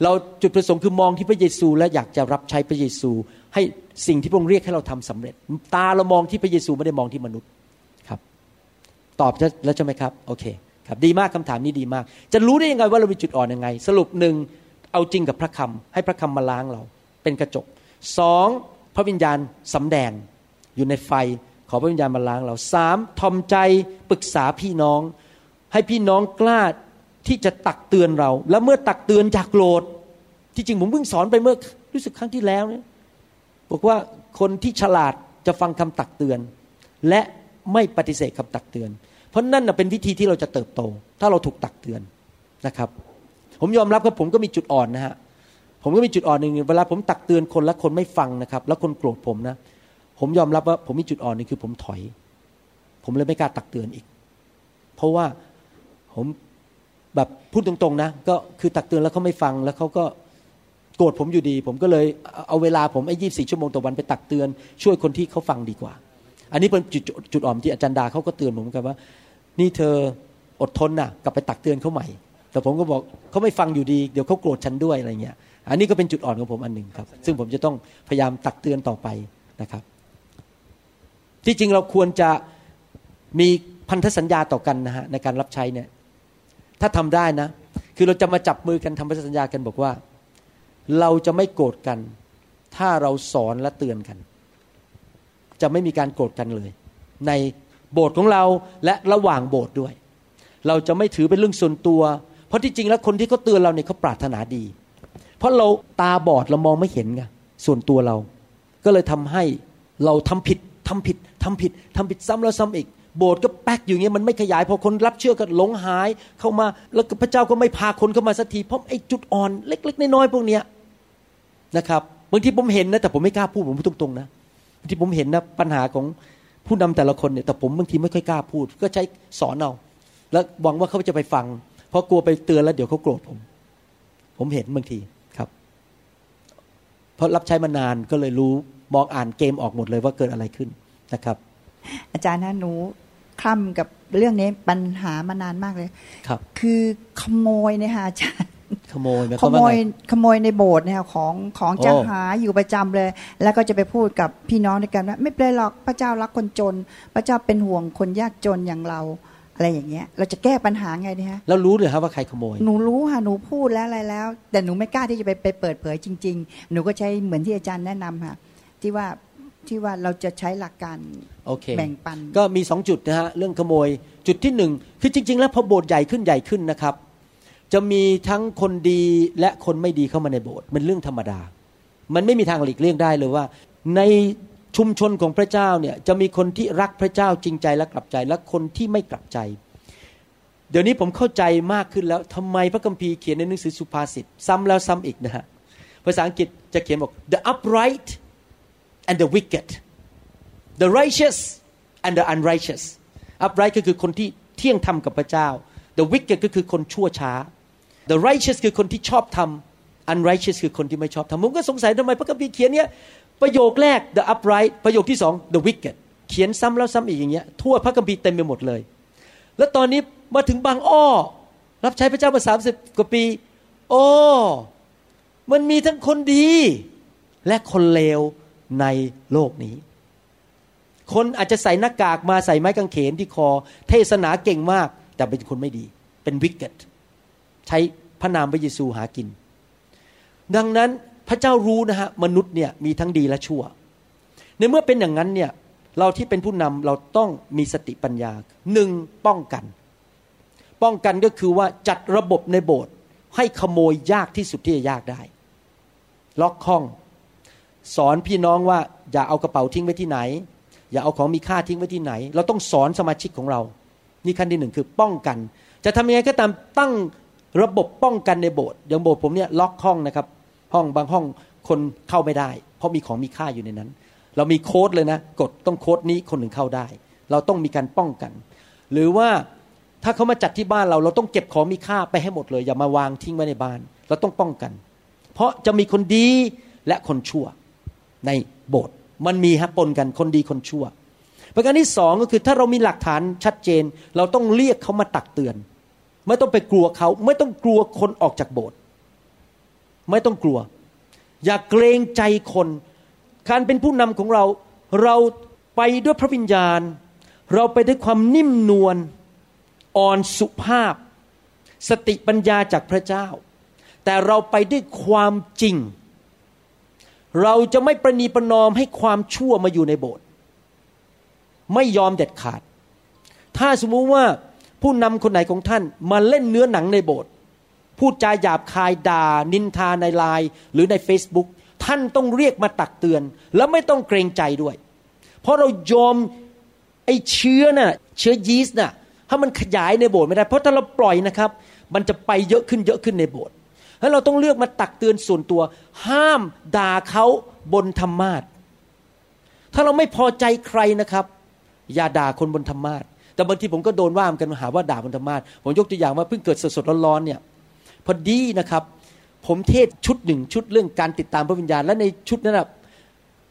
เราจุดประสงค์คือมองที่พระเยซูและอยากจะรับใช้พระเยซูให้สิ่งที่พระองค์เรียกให้เราทำสำเร็จตาเรามองที่พระเยซูไม่ได้มองที่มนุษย์ครับตอบแล้วใช่ไหมครับโอเคครับดีมากคำถามนี้ดีมากจะรู้ได้ยังไงว่าเรามีจุดอ่อนยังไงสรุปหนึ่งเอาจริงกับพระคำให้พระคำมาล้างเราเป็นกระจกสองพระวิญญาณสำแดงอยู่ในไฟขอพระวิญญาณมาล้างเราสามทอมใจปรึกษาพี่น้องให้พี่น้องกล้าที่จะตักเตือนเราและเมื่อตักเตือนอย่าโกรธที่จริงผมเพิ่งสอนไปเมื่อรู้สึกครั้งที่แล้วเนี่ยบอกว่าคนที่ฉลาดจะฟังคำตักเตือนและไม่ปฏิเสธคำตักเตือนเพราะนั่นเป็นวิธีที่เราจะเติบโตถ้าเราถูกตักเตือนนะครับผมยอมรับครับผมก็มีจุดอ่อนนะฮะผมก็มีจุดอ่อนหนึ่งเวลาผมตักเตือนคนและคนไม่ฟังนะครับแล้วคนโกรธผมนะผมยอมรับว่าผมมีจุดอ่อนนึงคือผมถอยผมเลยไม่กล้าตักเตือนอีกเพราะว่าผมแบบพูดตรงๆนะก็คือตักเตือนแล้วเขาไม่ฟังแล้วเขาก็โกรธผมอยู่ดีผมก็เลยเอาเวลาผมไอ้ยี่สิบสี่ชั่วโมงต่อวันไปตักเตือนช่วยคนที่เขาฟังดีกว่าอันนี้เป็นจุดจุดอ่อนที่อาจารย์ดาเขาก็เตือนผมกันว่านี่เธออดทนนะกลับไปตักเตือนเขาใหม่แต่ผมก็บอกเขาไม่ฟังอยู่ดีเดี๋ยวเขาโกรธฉันด้วยอะไรเงี้ยอันนี้ก็เป็นจุดอ่อนของผมอันหนึ่งครับซึ่งผมจะต้องพยายามตักเตือนต่อไปนะครับที่จริงเราควรจะมีพันธสัญญาต่อกันนะฮะในการรับใช้เนี่ยถ้าทำได้นะคือเราจะมาจับมือกันทำพันธสัญญากันบอกว่าเราจะไม่โกรธกันถ้าเราสอนและเตือนกันจะไม่มีการโกรธกันเลยในโบสถ์ของเราและระหว่างโบสถ์ด้วยเราจะไม่ถือเป็นเรื่องส่วนตัวเพราะที่จริงแล้วคนที่เขาเตือนเราเนี่ยเขาปรารถนาดีเพราะเราตาบอดเรามองไม่เห็นไงส่วนตัวเราก็เลยทำให้เราทำผิด ทำผิดทำผิดทำผิดซ้ำแล้วซ้ำอีกโบสถ์ก็แป๊กอยู่เงี้ยมันไม่ขยายพอคนรับเชื่อก็หลงหายเข้ามาแล้วพระเจ้าก็ไม่พาคนเข้ามาสักทีเพราะไอ้จุดอ่อนเล็กๆน้อยๆพวกเนี้ยนะครับบางทีผมเห็นนะแต่ผมไม่กล้าพูดผมพูดตรงๆนะบางทีผมเห็นนะปัญหาของผู้นำแต่ละคนเนี่ยแต่ผมบางทีไม่ค่อยกล้าพูดก็ใช้สอนเอาแล้วหวังว่าเขาจะไปฟังเพราะกลัวไปเตือนแล้วเดี๋ยวเขาโกรธผมผมเห็นบางทีครับเพราะรับใช้มานานก็เลยรู้มองอ่านเกมออกหมดเลยว่าเกิดอะไรขึ้นนะครับอาจารย์นะหนูคล่ำกับเรื่องนี้ปัญหามานานมากเลยครับคือขโมยเนี่ยค่ะอาจารย์ขโมยขโมยขโมยในโบสถ์เนี่ยของของจะหาอยู่ประจำเลยแล้วก็จะไปพูดกับพี่น้องด้วยกันว่าไม่เป็นไรหรอกพระเจ้ารักคนจนพระเจ้าเป็นห่วงคนยากจนอย่างเราอะไรอย่างเงี้ยเราจะแก้ปัญหาไงเนี่ยฮะแล้วรู้หรือฮะว่าใครขโมยหนูรู้ค่ะหนูพูดแล้วอะไรแล้วแต่หนูไม่กล้าที่จะไปไปเปิดเผยจริงๆหนูก็ใช้เหมือนที่อาจารย์แนะนำค่ะที่ว่าที่ว่าเราจะใช้หลักการ okay. แบ่งปันก็มีสองจุดนะฮะเรื่องขโมยจุดที่หนึ่งคือจริงๆแล้วพอโบสถ์ใหญ่ขึ้นใหญ่ขึ้นนะครับจะมีทั้งคนดีและคนไม่ดีเข้ามาในโบสถ์มันเรื่องธรรมดามันไม่มีทางหลีกเลี่ยงได้เลยว่าในชุมชนของพระเจ้าเนี่ยจะมีคนที่รักพระเจ้าจริงใจและกลับใจและคนที่ไม่กลับใจเดี๋ยวนี้ผมเข้าใจมากขึ้นแล้วทำไมพระคัมภีร์เขียนในหนังสือสุภาษิตซ้ำแล้วซ้ำอีกนะฮะภาษาอังกฤษจะเขียนบอก the upright and the wicked the righteous and the unrighteous upright ก็คือคนที่เที่ยงธรรมกับพระเจ้า the wicked ก็คือคนชั่วช้าThe righteous คือคนที่ชอบทำ unrighteous คือคนที่ไม่ชอบทำผมก็สงสัยทำไมพระคัมภีร์เขียนเนี่ยประโยคแรก the upright ประโยคที่สอง the wicked เขียนซ้ำแล้วซ้ำอีกอย่างเงี้ยทั่วพระคัมภีร์เต็มไปหมดเลยแล้วตอนนี้มาถึงบางอ้อรับใช้พระเจ้ามาสามสิบกว่าปีโอ้มันมีทั้งคนดีและคนเลวในโลกนี้คนอาจจะใส่หน้ากากมาใส่ไม้กางเขนที่คอเทศนาเก่งมากแต่เป็นคนไม่ดีเป็น wickedใช้พระนามพระเยซูหากินดังนั้นพระเจ้ารู้นะฮะมนุษย์เนี่ยมีทั้งดีและชั่วในเมื่อเป็นอย่างนั้นเนี่ยเราที่เป็นผู้นำเราต้องมีสติปัญญาหนึ่งป้องกันป้องกันก็คือว่าจัดระบบในโบสถ์ให้ขโมยยากที่สุดที่จะยากได้ล็อกห้องสอนพี่น้องว่าอย่าเอากระเป๋าทิ้งไว้ที่ไหนอย่าเอาของมีค่าทิ้งไว้ที่ไหนเราต้องสอนสมาชิกของเรานี่ขั้นที่หนึ่งคือป้องกันจะทำยังไงก็ตามตั้งระบบป้องกันในโบสถ์อย่างโบสถ์ผมเนี่ยล็อกห้องนะครับห้องบางห้องคนเข้าไม่ได้เพราะมีของมีค่าอยู่ในนั้นเรามีโค้ดเลยนะกดต้องโค้ดนี้คนหนึ่งเข้าได้เราต้องมีการป้องกันหรือว่าถ้าเขามาจัดที่บ้านเราเราต้องเก็บของมีค่าไปให้หมดเลยอย่ามาวางทิ้งไว้ในบ้านเราต้องป้องกันเพราะจะมีคนดีและคนชั่วในโบสถ์มันมีฮะปนกันคนดีคนชั่วประการที่สองก็คือถ้าเรามีหลักฐานชัดเจนเราต้องเรียกเขามาตักเตือนไม่ต้องไปกลัวเขาไม่ต้องกลัวคนออกจากโบสถ์ไม่ต้องกลัวอย่าเกรงใจคนการเป็นผู้นำของเราเราไปด้วยพระวิญญาณเราไปด้วยความนิ่มนวลอ่อนสุภาพสติปัญญาจากพระเจ้าแต่เราไปด้วยความจริงเราจะไม่ประนีประนอมให้ความชั่วมาอยู่ในโบสถ์ไม่ยอมเด็ดขาดถ้าสมมุติว่าผู้นำคนไหนของท่านมาเล่นเนื้อหนังในโบสถ์พูดจาหยาบคายด่านินทาในไลน์หรือใน Facebook ท่านต้องเรียกมาตักเตือนและไม่ต้องเกรงใจด้วยเพราะเรายอมไอ้เชื้อน่ะเชื้อยีสต์น่ะให้มันขยายในโบสถ์ไม่ได้เพราะถ้าเราปล่อยนะครับมันจะไปเยอะขึ้นเยอะขึ้นในโบสถ์แล้วเราต้องเลือกมาตักเตือนส่วนตัวห้ามด่าเขาบนธรรมาสน์ถ้าเราไม่พอใจใครนะครับอย่าด่าคนบนธรรมาสน์แต่บางทีผมก็โดนว่ามันกันหาว่าด่าบนธรรมาสน์ผมยกตัวอย่างว่าเพิ่งเกิดสดๆร้อนๆเนี่ยพอดีนะครับผมเทศชุดหนึ่งชุดเรื่องการติดตามพระวิญญาณและในชุดนั้นนะ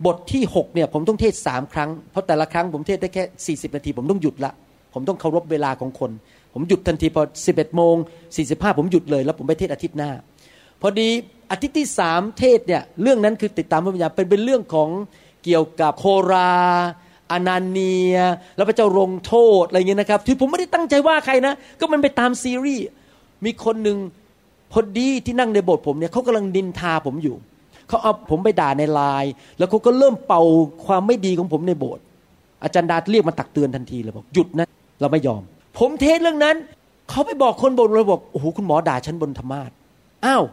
บทที่หกเนี่ยผมต้องเทศสามครั้งเพราะแต่ละครั้งผมเทศได้แค่สี่สิบนาทีผมต้องหยุดละผมต้องเคารพเวลาของคนผมหยุดทันทีพอ สิบเอ็ดโมงสี่สิบห้า ผมหยุดเลยแล้วผมไปเทศอาทิตย์หน้าพอดีอาทิตย์ที่สามเทศเนี่ยเรื่องนั้นคือติดตามพระวิญญาณเป็นเป็นเรื่องของเกี่ยวกับโคราอนาเนียแล้วพระเจ้าลงโทษอะไรเงี้ยนะครับที่ผมไม่ได้ตั้งใจว่าใครนะก็มันไปตามซีรีส์มีคนหนึ่งพอดีที่นั่งในโบสถ์ผมเนี่ยเขากำลังนินทาผมอยู่เขาเอาผมไปด่าในไลน์แล้วเขาก็เริ่มเป่าความไม่ดีของผมในโบสถ์อาจารย์ดาเรียกมาตักเตือนทันทีเลยบอกหยุดนะเราไม่ยอมผมเทศเรื่องนั้นเขาไปบอกคนโบสถ์เราบอกโอ้โหคุณหมอด่าฉันบนธรรมาสน์อ้าว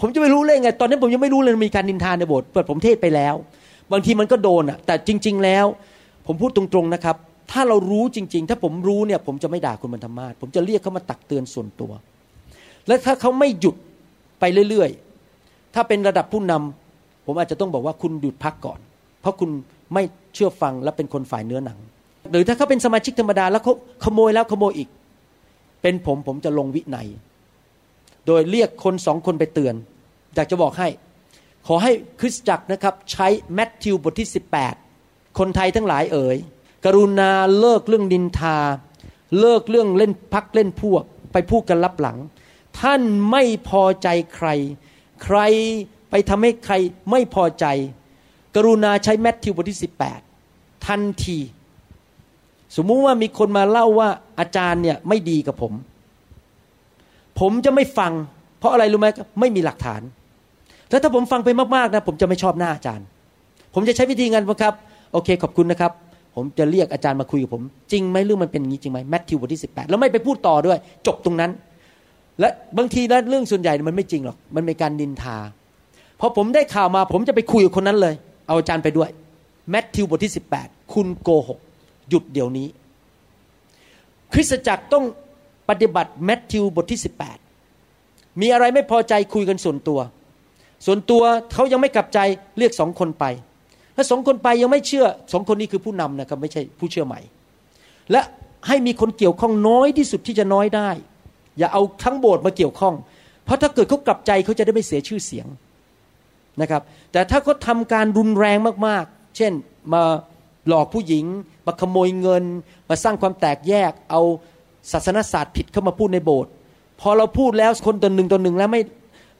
ผมจะไม่รู้เลยไงตอนนั้นผมยังไม่รู้เลยมีการนินทาในโบสถ์เปิดผมเทศไปแล้วบางทีมันก็โดนอ่ะแต่จริงๆแล้ว ผมพูดตรงๆนะครับถ้าเรารู้จริงๆถ้าผมรู้เนี่ยผมจะไม่ด่าคุณบรรทมาศผมจะเรียกเขามาตักเตือนส่วนตัวและถ้าเขาไม่หยุดไปเรื่อยๆถ้าเป็นระดับผู้นำผมอาจจะต้องบอกว่าคุณหยุดพักก่อนเพราะคุณไม่เชื่อฟังและเป็นคนฝ่ายเนื้อหนังหรือถ้าเขาเป็นสมาชิกธรรมดาแล้วเขาขโมยแล้วขโมยอีกเป็นผมผมจะลงวินัยโดยเรียกคนสองคนไปเตือนอยากจะบอกให้ขอให้คริสตจักรนะครับใช้แมทธิวบทที่สิบแปดคนไทยทั้งหลายเอ๋ยกรุณาเลิกเรื่องนินทาเลิกเรื่องเล่นพักเล่นพวกไปพูดกันลับหลังท่านไม่พอใจใครใครไปทำให้ใครไม่พอใจกรุณาใช้แมทธิวบทที่สิบแปดทันทีสมมุติว่ามีคนมาเล่าว่าอาจารย์เนี่ยไม่ดีกับผมผมจะไม่ฟังเพราะอะไรรู้ไหมไม่มีหลักฐานแล้วถ้าผมฟังไปมากๆนะผมจะไม่ชอบหน้าอาจารย์ผมจะใช้วิธีงานว่าครับโอเคขอบคุณนะครับผมจะเรียกอาจารย์มาคุยกับผมจริงไหมเรื่องมันเป็นอย่างนี้จริงไหมแมทธิวบทที่สิบแปดแล้วไม่ไปพูดต่อด้วยจบตรงนั้นและบางทีนะเรื่องส่วนใหญ่มันไม่จริงหรอกมันเป็นการนินทาพอผมได้ข่าวมาผมจะไปคุยกับคนนั้นเลยเอาอาจารย์ไปด้วยแมทธิวบทที่สิบแปดคุณโกหกหยุดเดี๋ยวนี้คริสตจักรต้องปฏิบัติแมทธิวบทที่สิบแปดมีอะไรไม่พอใจคุยกันส่วนตัวส่วนตัวเขายังไม่กลับใจเรียกสองคนไปถ้าสองคนไปยังไม่เชื่อสองคนนี้คือผู้นำนะครับไม่ใช่ผู้เชื่อใหม่และให้มีคนเกี่ยวข้องน้อยที่สุดที่จะน้อยได้อย่าเอาทั้งโบสถ์มาเกี่ยวข้องเพราะถ้าเกิดเขากลับใจเขาจะได้ไม่เสียชื่อเสียงนะครับแต่ถ้าเขาทำการรุนแรงมากๆเช่นมาหลอกผู้หญิงมาขโมยเงินมาสร้างความแตกแยกเอาศาสนศาสตร์ผิดเข้ามาพูดในโบสถ์พอเราพูดแล้วคนตัวหนึ่งตัวหนึ่งแล้วไม่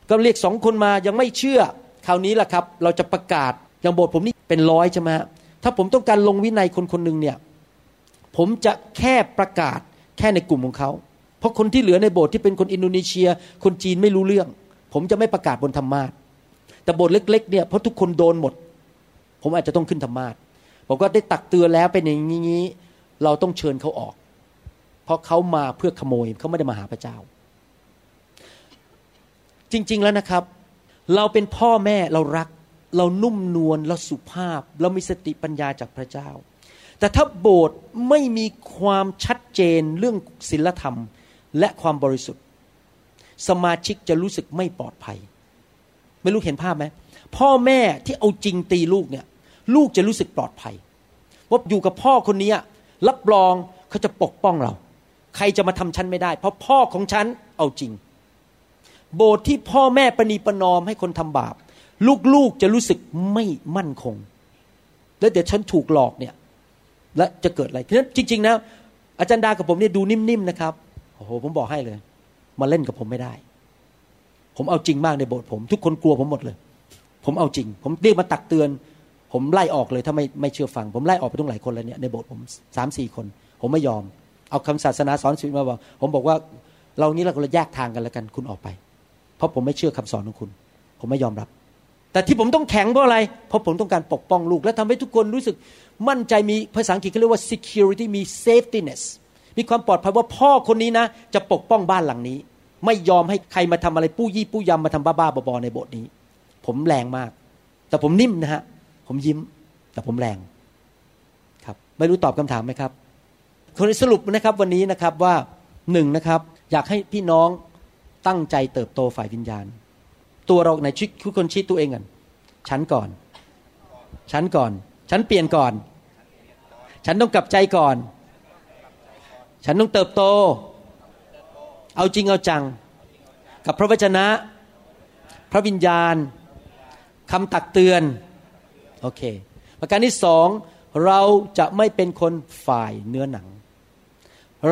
ก็เรียกสองคนมายังไม่เชื่อคราวนี้ล่ะครับเราจะประกาศอย่างโบสถ์ผมนี่เป็นร้อยใช่ไหมฮะถ้าผมต้องการลงวินัยคนคนหนึ่งเนี่ยผมจะแค่ประกาศแค่ในกลุ่มของเขาเพราะคนที่เหลือในโบสถ์ที่เป็นคนอินโดนีเซียคนจีนไม่รู้เรื่องผมจะไม่ประกาศบนธรรมาสน์แต่โบสถ์เล็กๆเนี่ยเพราะทุกคนโดนหมดผมอาจจะต้องขึ้นธรรมาสน์ผมก็ได้ตักเตือนแล้วเป็นอย่างนี้เราต้องเชิญเขาออกเพราะเขามาเพื่อขโมยเขาไม่ได้มาหาพระเจ้าจริงๆแล้วนะครับเราเป็นพ่อแม่เรารักเรานุ่มนวลเราสุภาพเรามีสติปัญญาจากพระเจ้าแต่ถ้าโบสถ์ไม่มีความชัดเจนเรื่องศีลธรรมและความบริสุทธิ์สมาชิกจะรู้สึกไม่ปลอดภัยไม่รู้เห็นภาพไหมพ่อแม่ที่เอาจริงตีลูกเนี่ยลูกจะรู้สึกปลอดภัยว่าอยู่กับพ่อคนนี้รับรองเขาจะปกป้องเราใครจะมาทำฉันไม่ได้เพราะพ่อของฉันเอาจริงโบสถ์ที่พ่อแม่ประนีประนอมให้คนทำบาปลูกๆจะรู้สึกไม่มั่นคงแล้วเดี๋ยวฉันถูกหลอกเนี่ยและจะเกิดอะไรทีนั้นจริงๆนะอาจารย์ดากับผมเนี่ยดูนิ่มๆนะครับโอ้โหผมบอกให้เลยมาเล่นกับผมไม่ได้ผมเอาจริงมากในโบสถ์ผมทุกคนกลัวผมหมดเลยผมเอาจริงผมเรียกมาตักเตือนผมไล่ออกเลยถ้าไม่ไม่เชื่อฟังผมไล่ออกไปตั้งหลายคนแล้วเนี่ยในโบสถ์ผม สามสี่ คนผมไม่ยอมเอาคำศาสนาสอนชีวิตมาบอกผมบอกว่าเรานี้เราแยกทางกันแล้วกันคุณออกไปเพราะผมไม่เชื่อคำสอนของคุณผมไม่ยอมรับแต่ที่ผมต้องแข็งเพราะอะไรเพราะผมต้องการปกป้องลูกและทำให้ทุกคนรู้สึกมั่นใจมีภาษาอังกฤษเขาเรียกว่า security มี safetyness มีความปลอดภัยว่าพ่อคนนี้นะจะปกป้องบ้านหลังนี้ไม่ยอมให้ใครมาทำอะไรปู้ยี่ปู้ยำมาทำบ้าๆบอๆในโบสถ์นี้ผมแรงมากแต่ผมนิ่มนะฮะผมยิ้มแต่ผมแรงครับไม่รู้ตอบคำถามไหมครับคนสรุปนะครับวันนี้นะครับว่าหนึ่งนะครับอยากให้พี่น้องตั้งใจเติบโตฝ่ายวิญญาณตัวเราในชีวิตทุกคนชีวิตตัวเองกันฉันก่อนฉันก่อนฉันเปลี่ยนก่อนฉันต้องกลับใจก่อนฉันต้องเติบโตเอาจริงเอาจังกับพระวจนะพระวิญญาณคำตักเตือนโอเคประการที่สองเราจะไม่เป็นคนฝ่ายเนื้อหนัง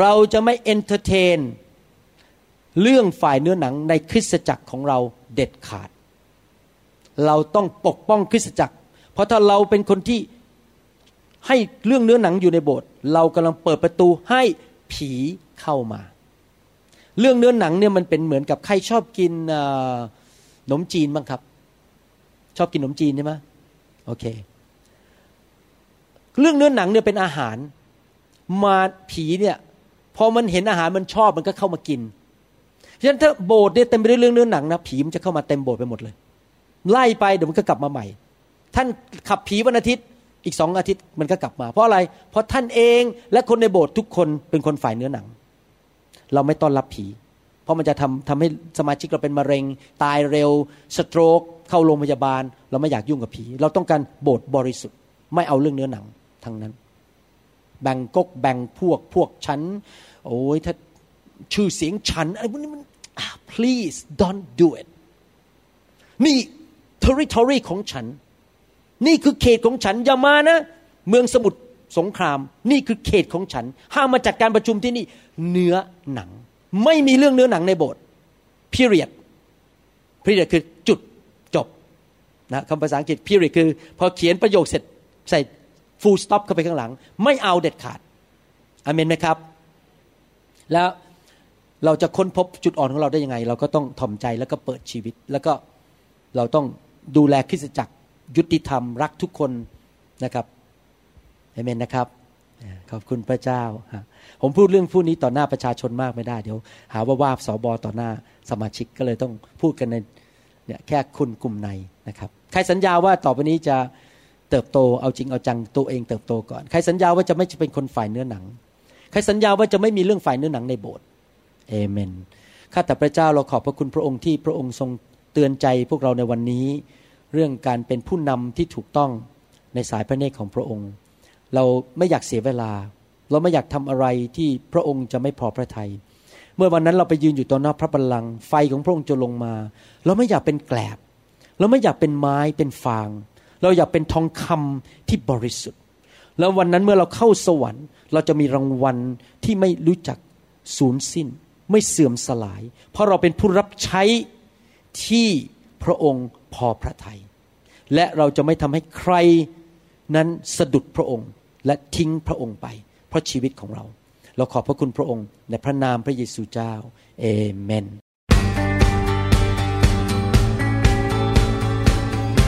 เราจะไม่เอนเตอร์เทนเรื่องฝ่ายเนื้อหนังในคริสตจักรของเราเด็ดขาดเราต้องปกป้องคริสตจักรเพราะถ้าเราเป็นคนที่ให้เรื่องเนื้อหนังอยู่ในโบสถ์เรากำลังเปิดประตูให้ผีเข้ามาเรื่องเนื้อหนังเนี่ยมันเป็นเหมือนกับใครชอบกินขนมจีนบ้างครับชอบกินขนมจีนใช่ไหมโอเคเรื่องเนื้อหนังเนี่ยเป็นอาหารมาผีเนี่ยพอมันเห็นอาหารมันชอบมันก็เข้ามากินฉะนั้นถ้าโบสถ์เนี่ยเต็มไปด้วยเรื่องเนื้อหนังนะผีมันจะเข้ามาเต็มโบสถ์ไปหมดเลยไล่ไปเดี๋ยวมันก็กลับมาใหม่ท่านขับผีวันอาทิตย์ อีกสองอาทิตย์มันก็กลับมาเพราะอะไรเพราะท่านเองและคนในโบสถ์ทุกคนเป็นคนฝ่ายเนื้อหนังเราไม่ต้อนรับผีเพราะมันจะทำทำให้สมาชิกเราเป็นมะเร็งตายเร็วสโตรกเข้าโรงพยาบาลเราไม่อยากยุ่งกับผีเราต้องการโบสถ์บริสุทธิ์ไม่เอาเรื่องเนื้อหนังทั้งนั้นแบ่งก๊กแบ่งพวกพวกฉันโอ้ยถ้าชื่อเสียงฉันอะไรพวกนี้มัน please don't do it นี่ territory ของฉันนี่คือเขตของฉันอย่ามานะเมืองสมุทรสงครามนี่คือเขตของฉันห้ามมาจัดการประชุมที่นี่เนื้อหนังไม่มีเรื่องเนื้อหนังในโบสถ์ period period คือจุดจบนะคำภาษาอังกฤษ period คือพอเขียนประโยคเสร็จใส่ full stop เข้าไปข้างหลังไม่เอาเด็ดขาดอาเมนไหมครับแล้วเราจะค้นพบจุดอ่อนของเราได้ยังไงเราก็ต้องถ่อมใจแล้วก็เปิดชีวิตแล้วก็เราต้องดูแลคริสตจักรยุติธรรมรักทุกคนนะครับอาเมนนะครับขอบคุณพระเจ้าผมพูดเรื่องผู้นี้ต่อหน้าประชาชนมากไม่ได้เดี๋ยวหาว่าว่าสบต่อหน้าสมาชิกก็เลยต้องพูดกันในเนี่ยแค่คนกลุ่มในนะครับใครสัญญาว่าต่อไปนี้จะเติบโตเอาจริงเอาจังตัวเองเติบโตก่อนใครสัญญาว่าจะไม่จะเป็นคนฝ่ายเนื้อหนังใครสัญญาว่าจะไม่มีเรื่องฝ่ายเนื้อหนังในโบสถ์เอเมนข้าแต่พระเจ้าเราขอบพระคุณพระองค์ที่พระองค์ทรงเตือนใจพวกเราในวันนี้เรื่องการเป็นผู้นำที่ถูกต้องในสายพระเนตรของพระองค์เราไม่อยากเสียเวลาเราไม่อยากทำอะไรที่พระองค์จะไม่พอพระทัยเมื่อวันนั้นเราไปยืนอยู่ต่อหน้าพระบัลลังก์ไฟของพระองค์จะลงมาเราไม่อยากเป็นแกลบเราไม่อยากเป็นไม้เป็นฟางเราอยากเป็นทองคำที่บริสุทธิ์แล้ววันนั้นเมื่อเราเข้าสวรรค์เราจะมีรางวัลที่ไม่รู้จักสูญสิ้นไม่เสื่อมสลายเพราะเราเป็นผู้รับใช้ที่พระองค์พอพระทัยและเราจะไม่ทำให้ใครนั้นสะดุดพระองค์และทิ้งพระองค์ไปเพราะชีวิตของเราเราขอบพระคุณพระองค์ในพระนามพระเยซูเจ้าเอเมน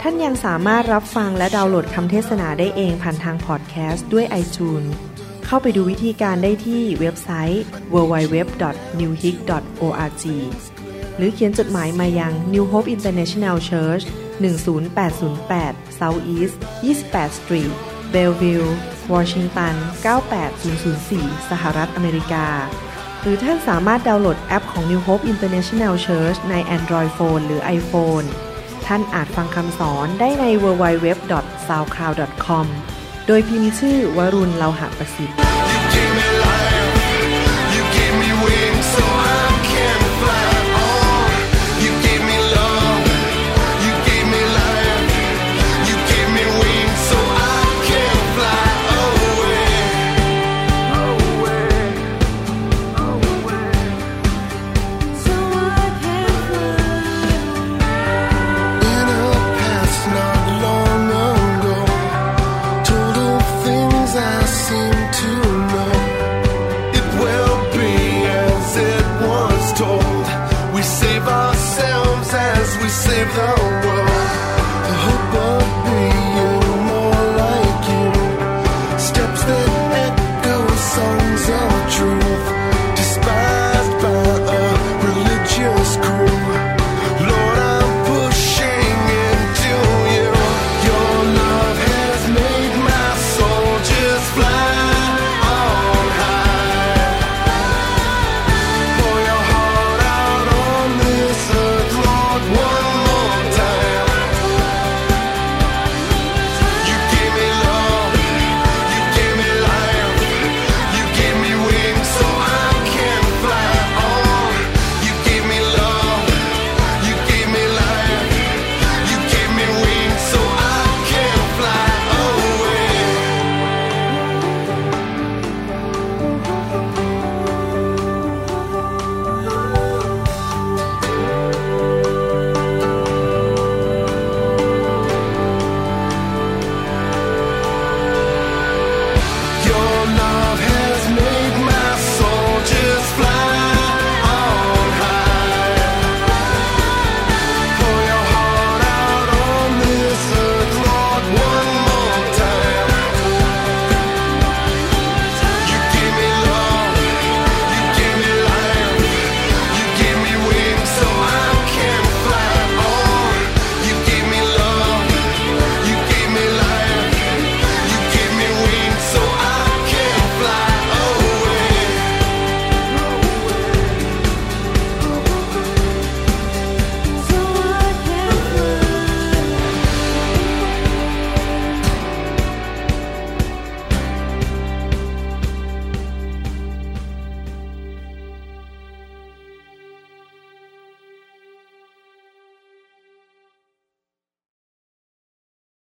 ท่านยังสามารถรับฟังและดาวน์โหลดคำเทศนาได้เองผ่านทางพอดแคสต์ด้วย iTunes เข้าไปดูวิธีการได้ที่เว็บไซต์ ดับเบิลยู ดับเบิลยู ดับเบิลยู ดอท นิว โฮป ดอท โอ อาร์ จี หรือเขียนจดหมายมายัง New Hope International Churchหนึ่ง ศูนย์ แปด ศูนย์ แปด South East twenty-eighth Street Bellevue Washington nine eight zero zero four สหรัฐอเมริกาหรือท่านสามารถดาวน์โหลดแอปของ New Hope International Church ใน Android Phone หรือ iPhone ท่านอาจฟังคำสอนได้ใน ดับเบิลยู ดับเบิลยู ดับเบิลยู ดอท ซาวด์คลาวด์ ดอท คอม โดยพิมพ์ชื่อวรุณเลาหะประสิทธิ์